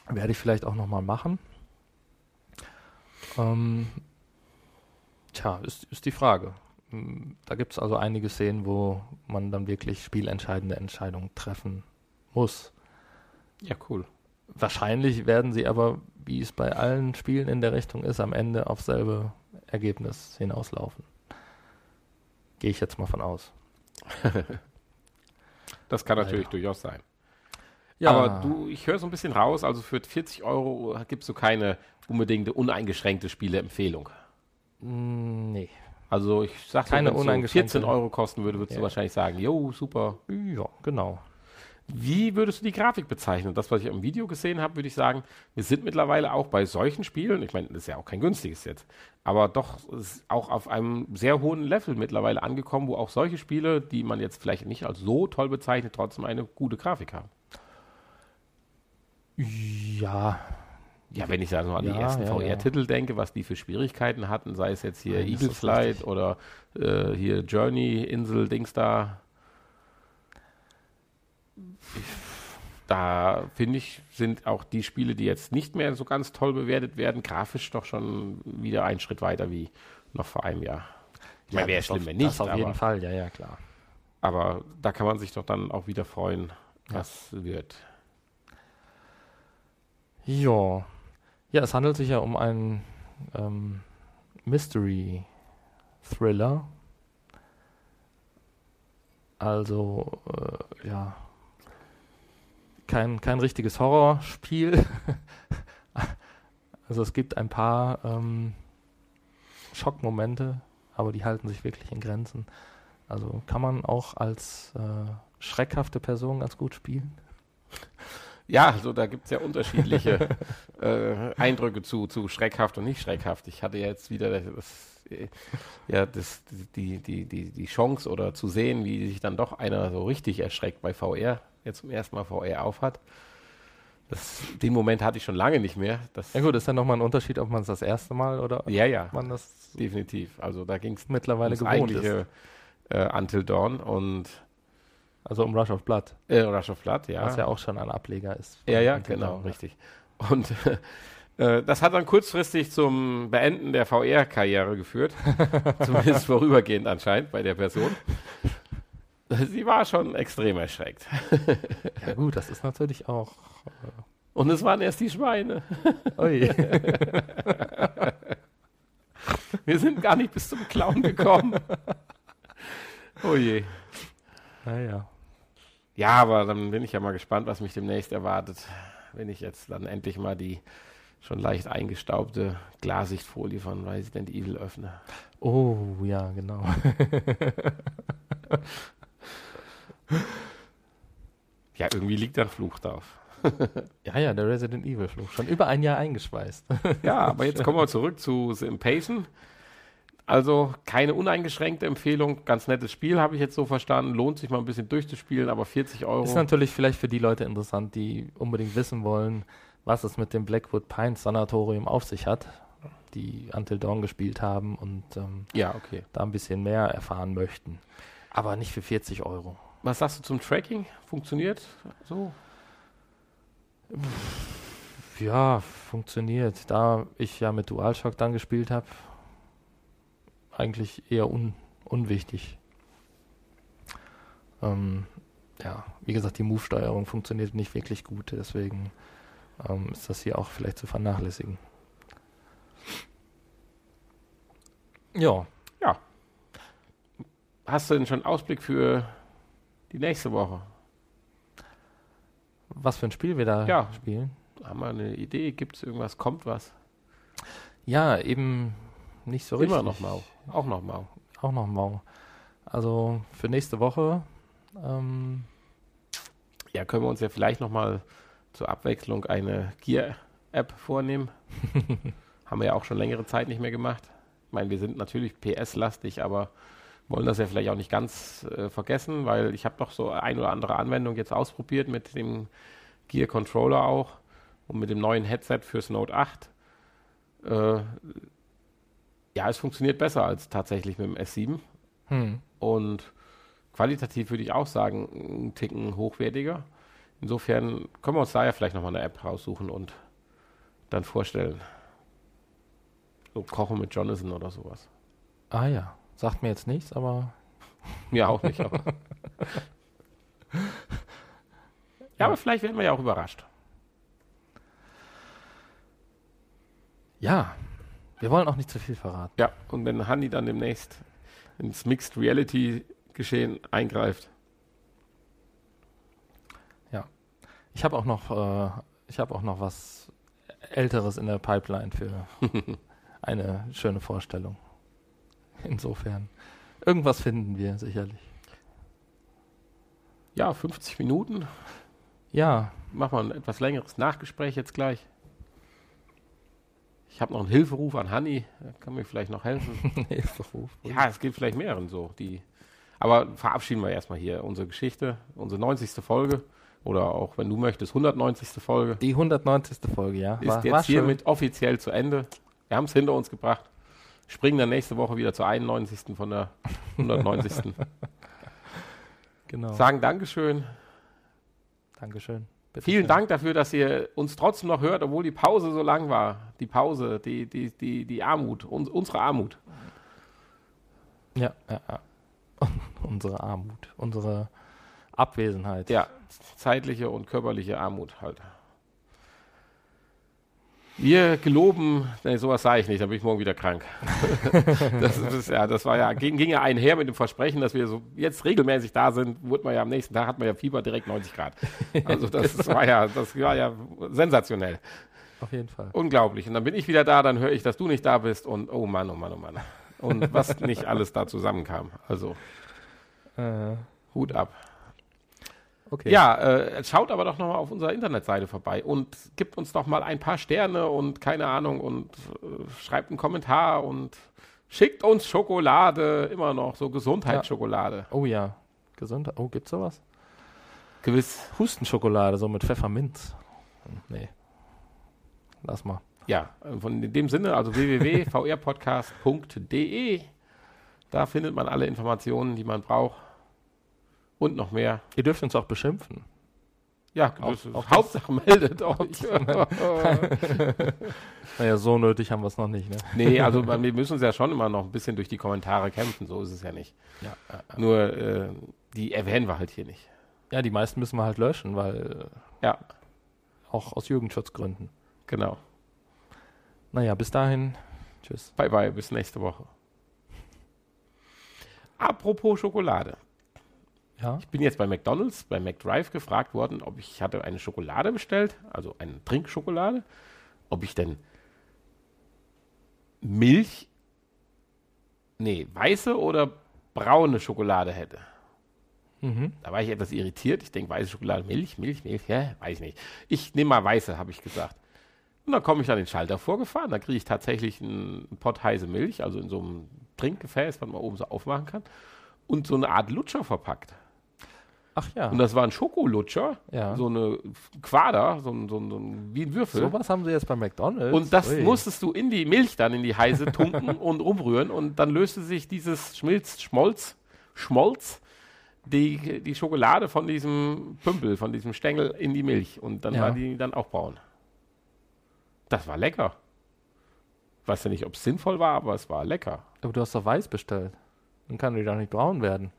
Werde ich vielleicht auch nochmal machen. Ähm, tja, ist, ist die Frage. Da gibt es also einige Szenen, wo man dann wirklich spielentscheidende Entscheidungen treffen muss. Ja, cool. Wahrscheinlich werden sie aber, wie es bei allen Spielen in der Richtung ist, am Ende auf selbe Ergebnis hinauslaufen. Gehe ich jetzt mal von aus. Das kann natürlich ja. durchaus sein. Ja. Aber du, ich höre so ein bisschen raus, also für vierzig Euro gibst du keine unbedingte, uneingeschränkte Spieleempfehlung. Nee. Also ich sag dir, wenn es so vierzehn Euro kosten würde, würdest ja. du wahrscheinlich sagen, jo, super. Ja, genau. Wie würdest du die Grafik bezeichnen? Das, was ich im Video gesehen habe, würde ich sagen, wir sind mittlerweile auch bei solchen Spielen, ich meine, das ist ja auch kein günstiges jetzt, aber doch ist auch auf einem sehr hohen Level mittlerweile angekommen, wo auch solche Spiele, die man jetzt vielleicht nicht als so toll bezeichnet, trotzdem eine gute Grafik haben. Ja, Ja, wenn ich da so an ja, die ersten ja, V R-Titel ja. denke, was die für Schwierigkeiten hatten, sei es jetzt hier Nein, Eagle Flight oder äh, hier Journey, Insel, Dings da. da finde ich, sind auch die Spiele, die jetzt nicht mehr so ganz toll bewertet werden, grafisch doch schon wieder einen Schritt weiter wie noch vor einem Jahr. Ich meine, wäre schlimm, wenn nicht. Das auf jeden Fall, ja, ja, klar. Aber da kann man sich doch dann auch wieder freuen, was wird. Ja. Ja, es handelt sich ja um einen ähm, Mystery-Thriller. Also, äh, ja, kein, kein richtiges Horrorspiel. Also es gibt ein paar ähm, Schockmomente, aber die halten sich wirklich in Grenzen. Also kann man auch als äh, schreckhafte Person ganz gut spielen. Ja, also da gibt es ja unterschiedliche äh, Eindrücke zu, zu schreckhaft und nicht schreckhaft. Ich hatte ja jetzt wieder das, äh, ja, das, die, die, die, die Chance oder zu sehen, wie sich dann doch einer so richtig erschreckt bei V R, der zum ersten Mal V R aufhat. Das, den Moment hatte ich schon lange nicht mehr. Das ja gut, ist ja nochmal ein Unterschied, ob man es das erste Mal oder ja, ja, ob man das definitiv. Also da ging es mittlerweile gewohnt ist. Äh, Until Dawn und also um Rush of Blood. Äh, Rush of Blood, ja. Was ja auch schon ein Ableger ist. Ja, ja, genau, Dawn, richtig. Und äh, das hat dann kurzfristig zum Beenden der V R-Karriere geführt. Zumindest vorübergehend anscheinend bei der Person. Sie war schon extrem erschreckt. Ja gut, das ist natürlich auch... Äh Und es waren erst die Schweine. Ui. Wir sind gar nicht bis zum Clown gekommen. Oh je. Naja. Ja, aber dann bin ich ja mal gespannt, was mich demnächst erwartet, wenn ich jetzt dann endlich mal die schon leicht eingestaubte Glassichtfolie von Resident Evil öffne. Oh, ja, genau. Ja, irgendwie liegt da ein Fluch drauf. Ja, ja, der Resident Evil Fluch. Schon über ein Jahr eingeschweißt. Ja, aber jetzt kommen wir zurück zu The Inpatient. Also keine uneingeschränkte Empfehlung, ganz nettes Spiel, habe ich jetzt so verstanden. Lohnt sich mal ein bisschen durchzuspielen, aber vierzig Euro. Ist natürlich vielleicht für die Leute interessant, die unbedingt wissen wollen, was es mit dem Blackwood Pines Sanatorium auf sich hat, die Until Dawn gespielt haben und ähm, ja, okay, da ein bisschen mehr erfahren möchten. Aber nicht für vierzig Euro. Was sagst du zum Tracking? Funktioniert so? Ja, funktioniert. Da ich ja mit DualShock dann gespielt habe, eigentlich eher un- unwichtig. Ähm, ja, wie gesagt, die Move-Steuerung funktioniert nicht wirklich gut, deswegen ähm, ist das hier auch vielleicht zu vernachlässigen. Ja. Ja. Hast du denn schon Ausblick für die nächste Woche? Was für ein Spiel wir da ja. spielen? Haben wir eine Idee? Gibt es irgendwas? Kommt was? Ja, eben nicht so Immer richtig. Immer noch mau. Auch noch mau. Auch noch mau. Also für nächste Woche ähm ja, können wir uns ja vielleicht nochmal zur Abwechslung eine Gear-App vornehmen. Haben wir ja auch schon längere Zeit nicht mehr gemacht. Ich meine, wir sind natürlich P S-lastig, aber wollen das ja vielleicht auch nicht ganz äh, vergessen, weil ich habe noch so ein oder andere Anwendung jetzt ausprobiert mit dem Gear-Controller auch und mit dem neuen Headset fürs Note acht. Äh, Ja, es funktioniert besser als tatsächlich mit dem S sieben. Hm. Und qualitativ würde ich auch sagen, einen Ticken hochwertiger. Insofern können wir uns da ja vielleicht nochmal eine App raussuchen und dann vorstellen. So Kochen mit Jonathan oder sowas. Ah ja, sagt mir jetzt nichts, aber... Mir auch nicht. Aber ja, ja, aber vielleicht werden wir ja auch überrascht. Ja, wir wollen auch nicht zu viel verraten. Ja, und wenn Hanni dann demnächst ins Mixed Reality Geschehen eingreift. Ja. Ich habe auch noch äh, ich habe auch noch was Älteres in der Pipeline für eine schöne Vorstellung. Insofern. Irgendwas finden wir sicherlich. Ja, fünfzig Minuten. Ja. Machen wir ein etwas längeres Nachgespräch jetzt gleich. Ich habe noch einen Hilferuf an Hanni, der kann mir vielleicht noch helfen. Hilferuf. Ja, es gibt vielleicht mehreren so. Die. Aber verabschieden wir erstmal hier unsere Geschichte, unsere neunzigste Folge oder auch, wenn du möchtest, hundertneunzigste Folge. Die hundertneunzigste Folge, ja. Ist war, jetzt war hiermit offiziell zu Ende. Wir haben es hinter uns gebracht. Springen dann nächste Woche wieder zur einundneunzigsten von der hundertneunzigsten. Genau. Sagen Dankeschön. Dankeschön. Vielen Dank dafür, dass ihr uns trotzdem noch hört, obwohl die Pause so lang war. Die Pause, die, die, die, die Armut, uns, unsere Armut. Ja, ja, ja. Unsere Armut, unsere Abwesenheit. Ja, zeitliche und körperliche Armut halt. Wir geloben, nee, sowas sage ich nicht, dann bin ich morgen wieder krank. das, ist, ja, das war ja, ging, ging ja einher mit dem Versprechen, dass wir so jetzt regelmäßig da sind, wurde man ja am nächsten Tag, hat man ja Fieber direkt neunzig Grad. Also das, genau. war, ja, das war ja sensationell. Auf jeden Fall. Unglaublich. Und dann bin ich wieder da, dann höre ich, dass du nicht da bist und oh Mann, oh Mann, oh Mann. Und was nicht alles da zusammenkam. Also äh. Hut ab. Okay. Ja, äh, schaut aber doch nochmal auf unserer Internetseite vorbei und gibt uns doch mal ein paar Sterne und keine Ahnung und äh, schreibt einen Kommentar und schickt uns Schokolade, immer noch, so Gesundheitsschokolade. Ja. Oh ja, Gesundheit, oh, gibt's sowas? Gewiss. Hustenschokolade, so mit Pfefferminz. Nee, lass mal. Ja, von in dem Sinne, also w w w punkt v r podcast punkt d e, da findet man alle Informationen, die man braucht. Und noch mehr. Ihr dürft uns auch beschimpfen. Ja, auf, auf Hauptsache meldet euch. Naja, so nötig haben wir es noch nicht. Ne? Nee, also wir müssen uns ja schon immer noch ein bisschen durch die Kommentare kämpfen. So ist es ja nicht. Ja, äh, Nur äh, die erwähnen wir halt hier nicht. Ja, die meisten müssen wir halt löschen, weil äh, ja auch aus Jugendschutzgründen. Genau. Naja, bis dahin. Tschüss. Bye, bye. Bis nächste Woche. Apropos Schokolade. Ja? Ich bin jetzt bei McDonald's, bei McDrive gefragt worden, ob ich, ich hatte eine Schokolade bestellt, also eine Trinkschokolade, ob ich denn Milch, nee, weiße oder braune Schokolade hätte. Mhm. Da war ich etwas irritiert. Ich denke, weiße Schokolade, Milch, Milch, Milch, ja, weiß ich nicht. Ich nehme mal weiße, habe ich gesagt. Und dann komme ich an den Schalter vorgefahren, da kriege ich tatsächlich einen Pott heiße Milch, also in so einem Trinkgefäß, was man oben so aufmachen kann, und so eine Art Lutscher verpackt. Ach ja. Und das war ein Schokolutscher, ja. So eine Quader, so ein, so ein, so ein, wie ein Würfel. Sowas haben sie jetzt bei McDonald's. Und das Ui. musstest du in die Milch dann, in die heiße tunken und rumrühren und dann löste sich dieses Schmilz, Schmolz, Schmolz, die, die Schokolade von diesem Pümpel, von diesem Stängel in die Milch und dann ja. war die dann auch braun. Das war lecker. Ich weiß ja nicht, ob es sinnvoll war, aber es war lecker. Aber du hast doch weiß bestellt. Dann kann die doch nicht braun werden.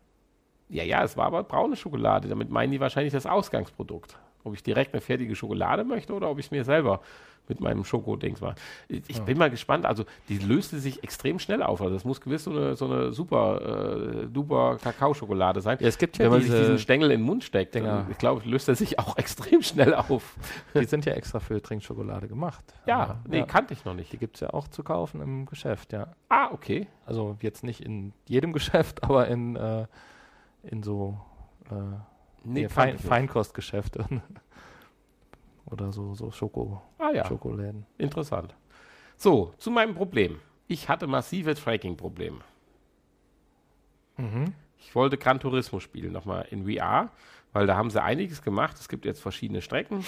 Ja, ja, es war aber braune Schokolade. Damit meinen die wahrscheinlich das Ausgangsprodukt. Ob ich direkt eine fertige Schokolade möchte oder ob ich es mir selber mit meinem Schokodings mache. Ich ja. bin mal gespannt. Also, die löste sich extrem schnell auf. Also, das muss gewiss so eine, so eine super, äh, duper Kakaoschokolade sein. Ja, es gibt ja wenn man sich diesen Stängel in den Mund steckt, dann, ich glaube, löst er sich auch extrem schnell auf. Die sind ja extra für Trinkschokolade gemacht. Ja, aber, nee, ja. kannte ich noch nicht. Die gibt es ja auch zu kaufen im Geschäft, ja. Ah, okay. Also, jetzt nicht in jedem Geschäft, aber in. Äh, In so äh, nee, Fein- Feinkostgeschäften oder so, so Schoko- ah, ja. Schokoläden. Interessant. So, zu meinem Problem. Ich hatte massive Tracking-Probleme. Mhm. Ich wollte Gran Turismo spielen, nochmal in V R, weil da haben sie einiges gemacht. Es gibt jetzt verschiedene Strecken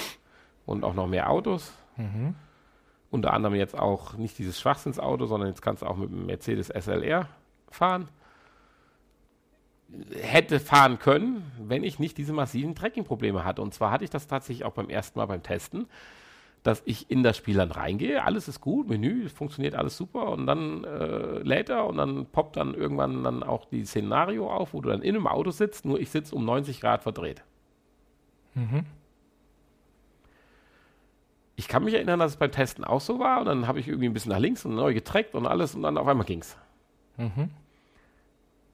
und auch noch mehr Autos. Mhm. Unter anderem jetzt auch nicht dieses Schwachsinnsauto, sondern jetzt kannst du auch mit dem Mercedes S L R fahren. Hätte fahren können, wenn ich nicht diese massiven Tracking-Probleme hatte. Und zwar hatte ich das tatsächlich auch beim ersten Mal beim Testen, dass ich in das Spiel dann reingehe, alles ist gut, Menü, funktioniert alles super und dann äh, lädt er und dann poppt dann irgendwann dann auch die Szenario auf, wo du dann in einem Auto sitzt, nur ich sitze um neunzig Grad verdreht. Mhm. Ich kann mich erinnern, dass es beim Testen auch so war und dann habe ich irgendwie ein bisschen nach links und neu getrackt und alles und dann auf einmal ging's. Mhm.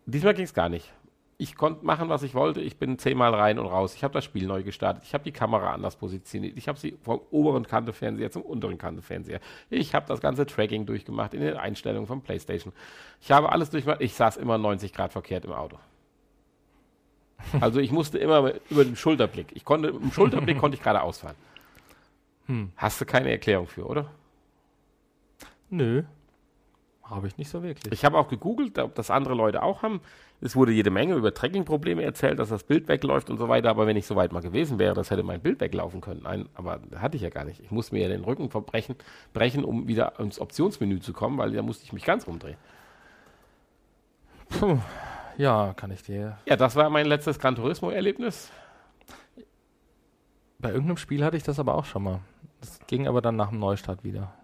Diesmal ging's gar nicht. Ich konnte machen, was ich wollte. Ich bin zehnmal rein und raus. Ich habe das Spiel neu gestartet. Ich habe die Kamera anders positioniert. Ich habe sie vom oberen Kante Fernseher zum unteren Kante Fernseher. Ich habe das ganze Tracking durchgemacht in den Einstellungen von PlayStation. Ich habe alles durchgemacht. Ich saß immer neunzig Grad verkehrt im Auto. Also ich musste immer über den Schulterblick. Ich konnte, im Schulterblick konnte ich gerade ausfahren. Hm. Hast du keine Erklärung für, oder? Nö. Habe ich nicht so wirklich. Ich habe auch gegoogelt, ob das andere Leute auch haben. Es wurde jede Menge über Tracking-Probleme erzählt, dass das Bild wegläuft und so weiter. Aber wenn ich so weit mal gewesen wäre, das hätte mein Bild weglaufen können. Nein, aber hatte ich ja gar nicht. Ich musste mir ja den Rücken verbrechen, brechen, um wieder ins Optionsmenü zu kommen, weil da musste ich mich ganz rumdrehen. Puh, ja, kann ich dir... Ja, das war mein letztes Gran Turismo-Erlebnis. Bei irgendeinem Spiel hatte ich das aber auch schon mal. Das ging aber dann nach dem Neustart wieder.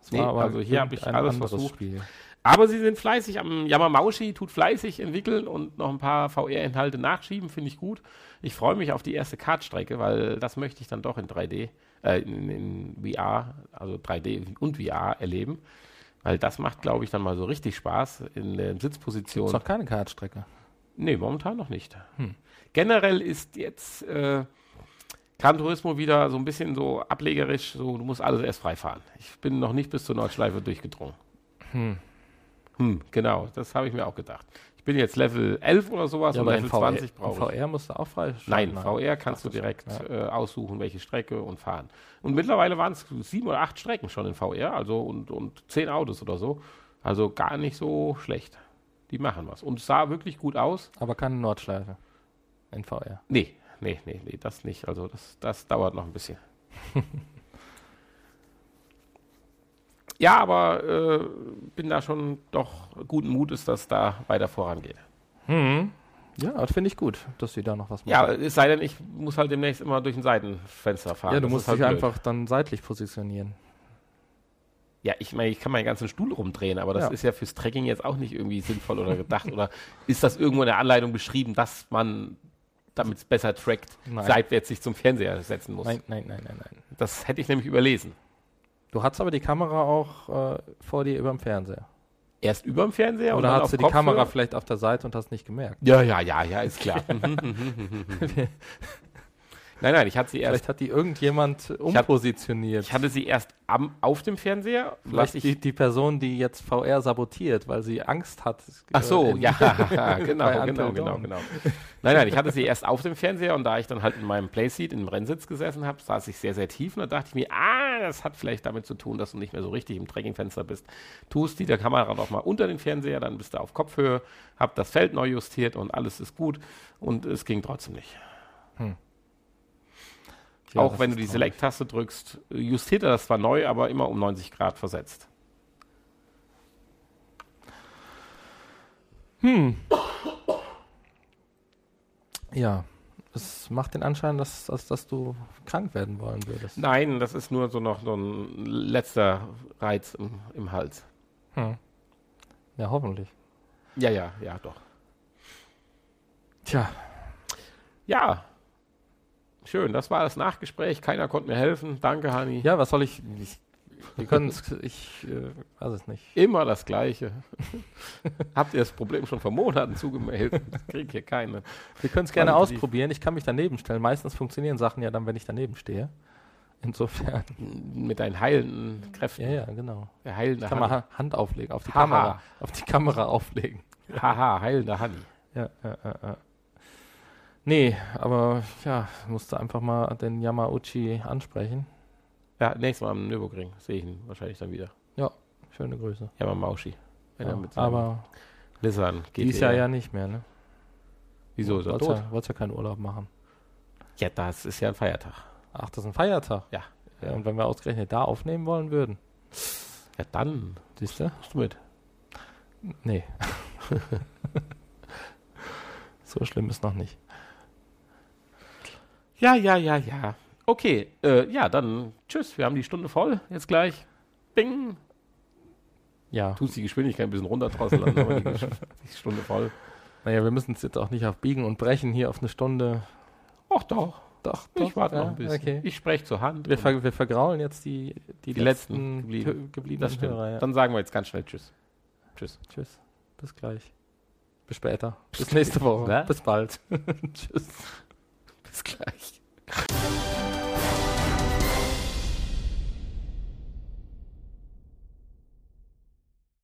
Das nee, war aber also hier habe ich alles versucht. Spiel. Aber sie sind fleißig am Yamamaushi, tut fleißig entwickeln und noch ein paar V R-Inhalte nachschieben, finde ich gut. Ich freue mich auf die erste Kartstrecke, weil das möchte ich dann doch in drei D, äh, in, in V R, also drei D und V R erleben. Weil das macht, glaube ich, dann mal so richtig Spaß in der Sitzposition. Gibt's noch keine Kartstrecke? Nee, momentan noch nicht. Hm. Generell ist jetzt äh, Gran Turismo wieder so ein bisschen so ablegerisch, so du musst alles erst freifahren. Ich bin noch nicht bis zur Nordschleife durchgedrungen. Hm. Hm, genau, das habe ich mir auch gedacht. Ich bin jetzt Level elf oder sowas ja, und Level zwanzig brauche ich. V R musst du auch freischalten. Nein, V R kannst du direkt ja. äh, aussuchen, welche Strecke und fahren. Und mittlerweile waren es sieben oder acht Strecken schon in V R, also und, und zehn Autos oder so. Also gar nicht so schlecht. Die machen was. Und es sah wirklich gut aus. Aber keine Nordschleife in V R. Nee, nee, nee, nee, das nicht. Also das, das dauert noch ein bisschen. Ja, aber äh, bin da schon doch guten Mutes, dass da weiter vorangeht. Hm. Ja, das finde ich gut, dass sie da noch was machen. Ja, es sei denn, ich muss halt demnächst immer durch ein Seitenfenster fahren. Ja, du das musst dich halt einfach dann seitlich positionieren. Ja, ich meine, ich kann meinen ganzen Stuhl rumdrehen, aber das ja. ist ja fürs Trekking jetzt auch nicht irgendwie sinnvoll oder gedacht. Oder ist das irgendwo in der Anleitung beschrieben, dass man, damit es besser trackt, nein. seitwärts sich zum Fernseher setzen muss? Nein, nein, nein, nein, nein. Das hätte ich nämlich überlesen. Du hattest aber die Kamera auch äh, vor dir über dem Fernseher. Erst über dem Fernseher? Oder hattest du die Kamera vielleicht auf der Seite und hast nicht gemerkt? Ja, ja, ja, ja, ist klar. nein, nein, ich hatte sie erst... Vielleicht hat die irgendjemand umpositioniert. Ich hatte sie erst am, auf dem Fernseher. Vielleicht die, die Person, die jetzt V R sabotiert, weil sie Angst hat. Ach so, äh, ja, genau, genau, genau, genau. Nein, nein, ich hatte sie erst auf dem Fernseher und da ich dann halt in meinem Playseat, in dem Rennsitz gesessen habe, saß ich sehr, sehr tief und da dachte ich mir, ah, das hat vielleicht damit zu tun, dass du nicht mehr so richtig im Trekkingfenster bist. Tust die der Kamera noch mal unter den Fernseher, dann bist du auf Kopfhöhe, hab das Feld neu justiert und alles ist gut und es ging trotzdem nicht. Hm. Ja, auch wenn du die Select-Taste drückst, justiert er das zwar neu, aber immer um neunzig Grad versetzt. Hm. Ja, es macht den Anschein, dass, dass, dass du krank werden wollen würdest. Nein, das ist nur so noch so ein letzter Reiz im, im Hals. Hm. Ja, hoffentlich. Ja, ja, ja, doch. Tja. Ja. Schön, das war das Nachgespräch. Keiner konnte mir helfen. Danke, Hani. Ja, was soll ich... ich wir können es... Ich äh, weiß es nicht. Immer das Gleiche. Habt ihr das Problem schon vor Monaten zugemeldet? Ich kriege hier keine. Wir können es gerne ausprobieren. Ich kann mich daneben stellen. Meistens funktionieren Sachen ja dann, wenn ich daneben stehe. Insofern. Mit deinen heilenden Kräften. Ja, ja, genau. Der heilende ich kann Hani. mal Hand auflegen, auf die ha, Kamera. Ha. Auf die Kamera auflegen. Haha, ha, heilende Hani. Ja, ja, ja, ja. Nee, aber ja, musste einfach mal den Yamauchi ansprechen. Ja, nächstes Mal am Nürburgring sehe ich ihn wahrscheinlich dann wieder. Ja, schöne Grüße. Yamamauchi. Wenn ja, er mit aber Lissabon geht dies Jahr ja nicht mehr, ne? Wieso ist er tot? Ja, wollt's ja keinen Urlaub machen. Ja, das ist ja ein Feiertag. Ach, das ist ein Feiertag? Ja. Ja, und wenn wir ausgerechnet da aufnehmen wollen würden? Ja, dann. Siehst du? Hast du mit? Nee. So schlimm ist noch nicht. Ja, ja, ja, ja. Okay, äh, ja, dann tschüss. Wir haben die Stunde voll. Jetzt gleich. Bing. Ja. Tust die Geschwindigkeit ein bisschen runterdrosseln, dann haben wir die, die Stunde voll. Naja, wir müssen es jetzt auch nicht auf Biegen und Brechen hier auf eine Stunde. Ach doch. Doch, doch. Ich warte ja, noch ein bisschen. Okay. Ich spreche zur Hand. Wir, ver- wir vergraulen jetzt die, die, die letzten, letzten gebliebenen Hörer. Ja. Dann sagen wir jetzt ganz schnell tschüss. Tschüss. Tschüss. Bis gleich. Bis später. Bis nächste Woche. Na? Bis bald. Tschüss. Bis gleich.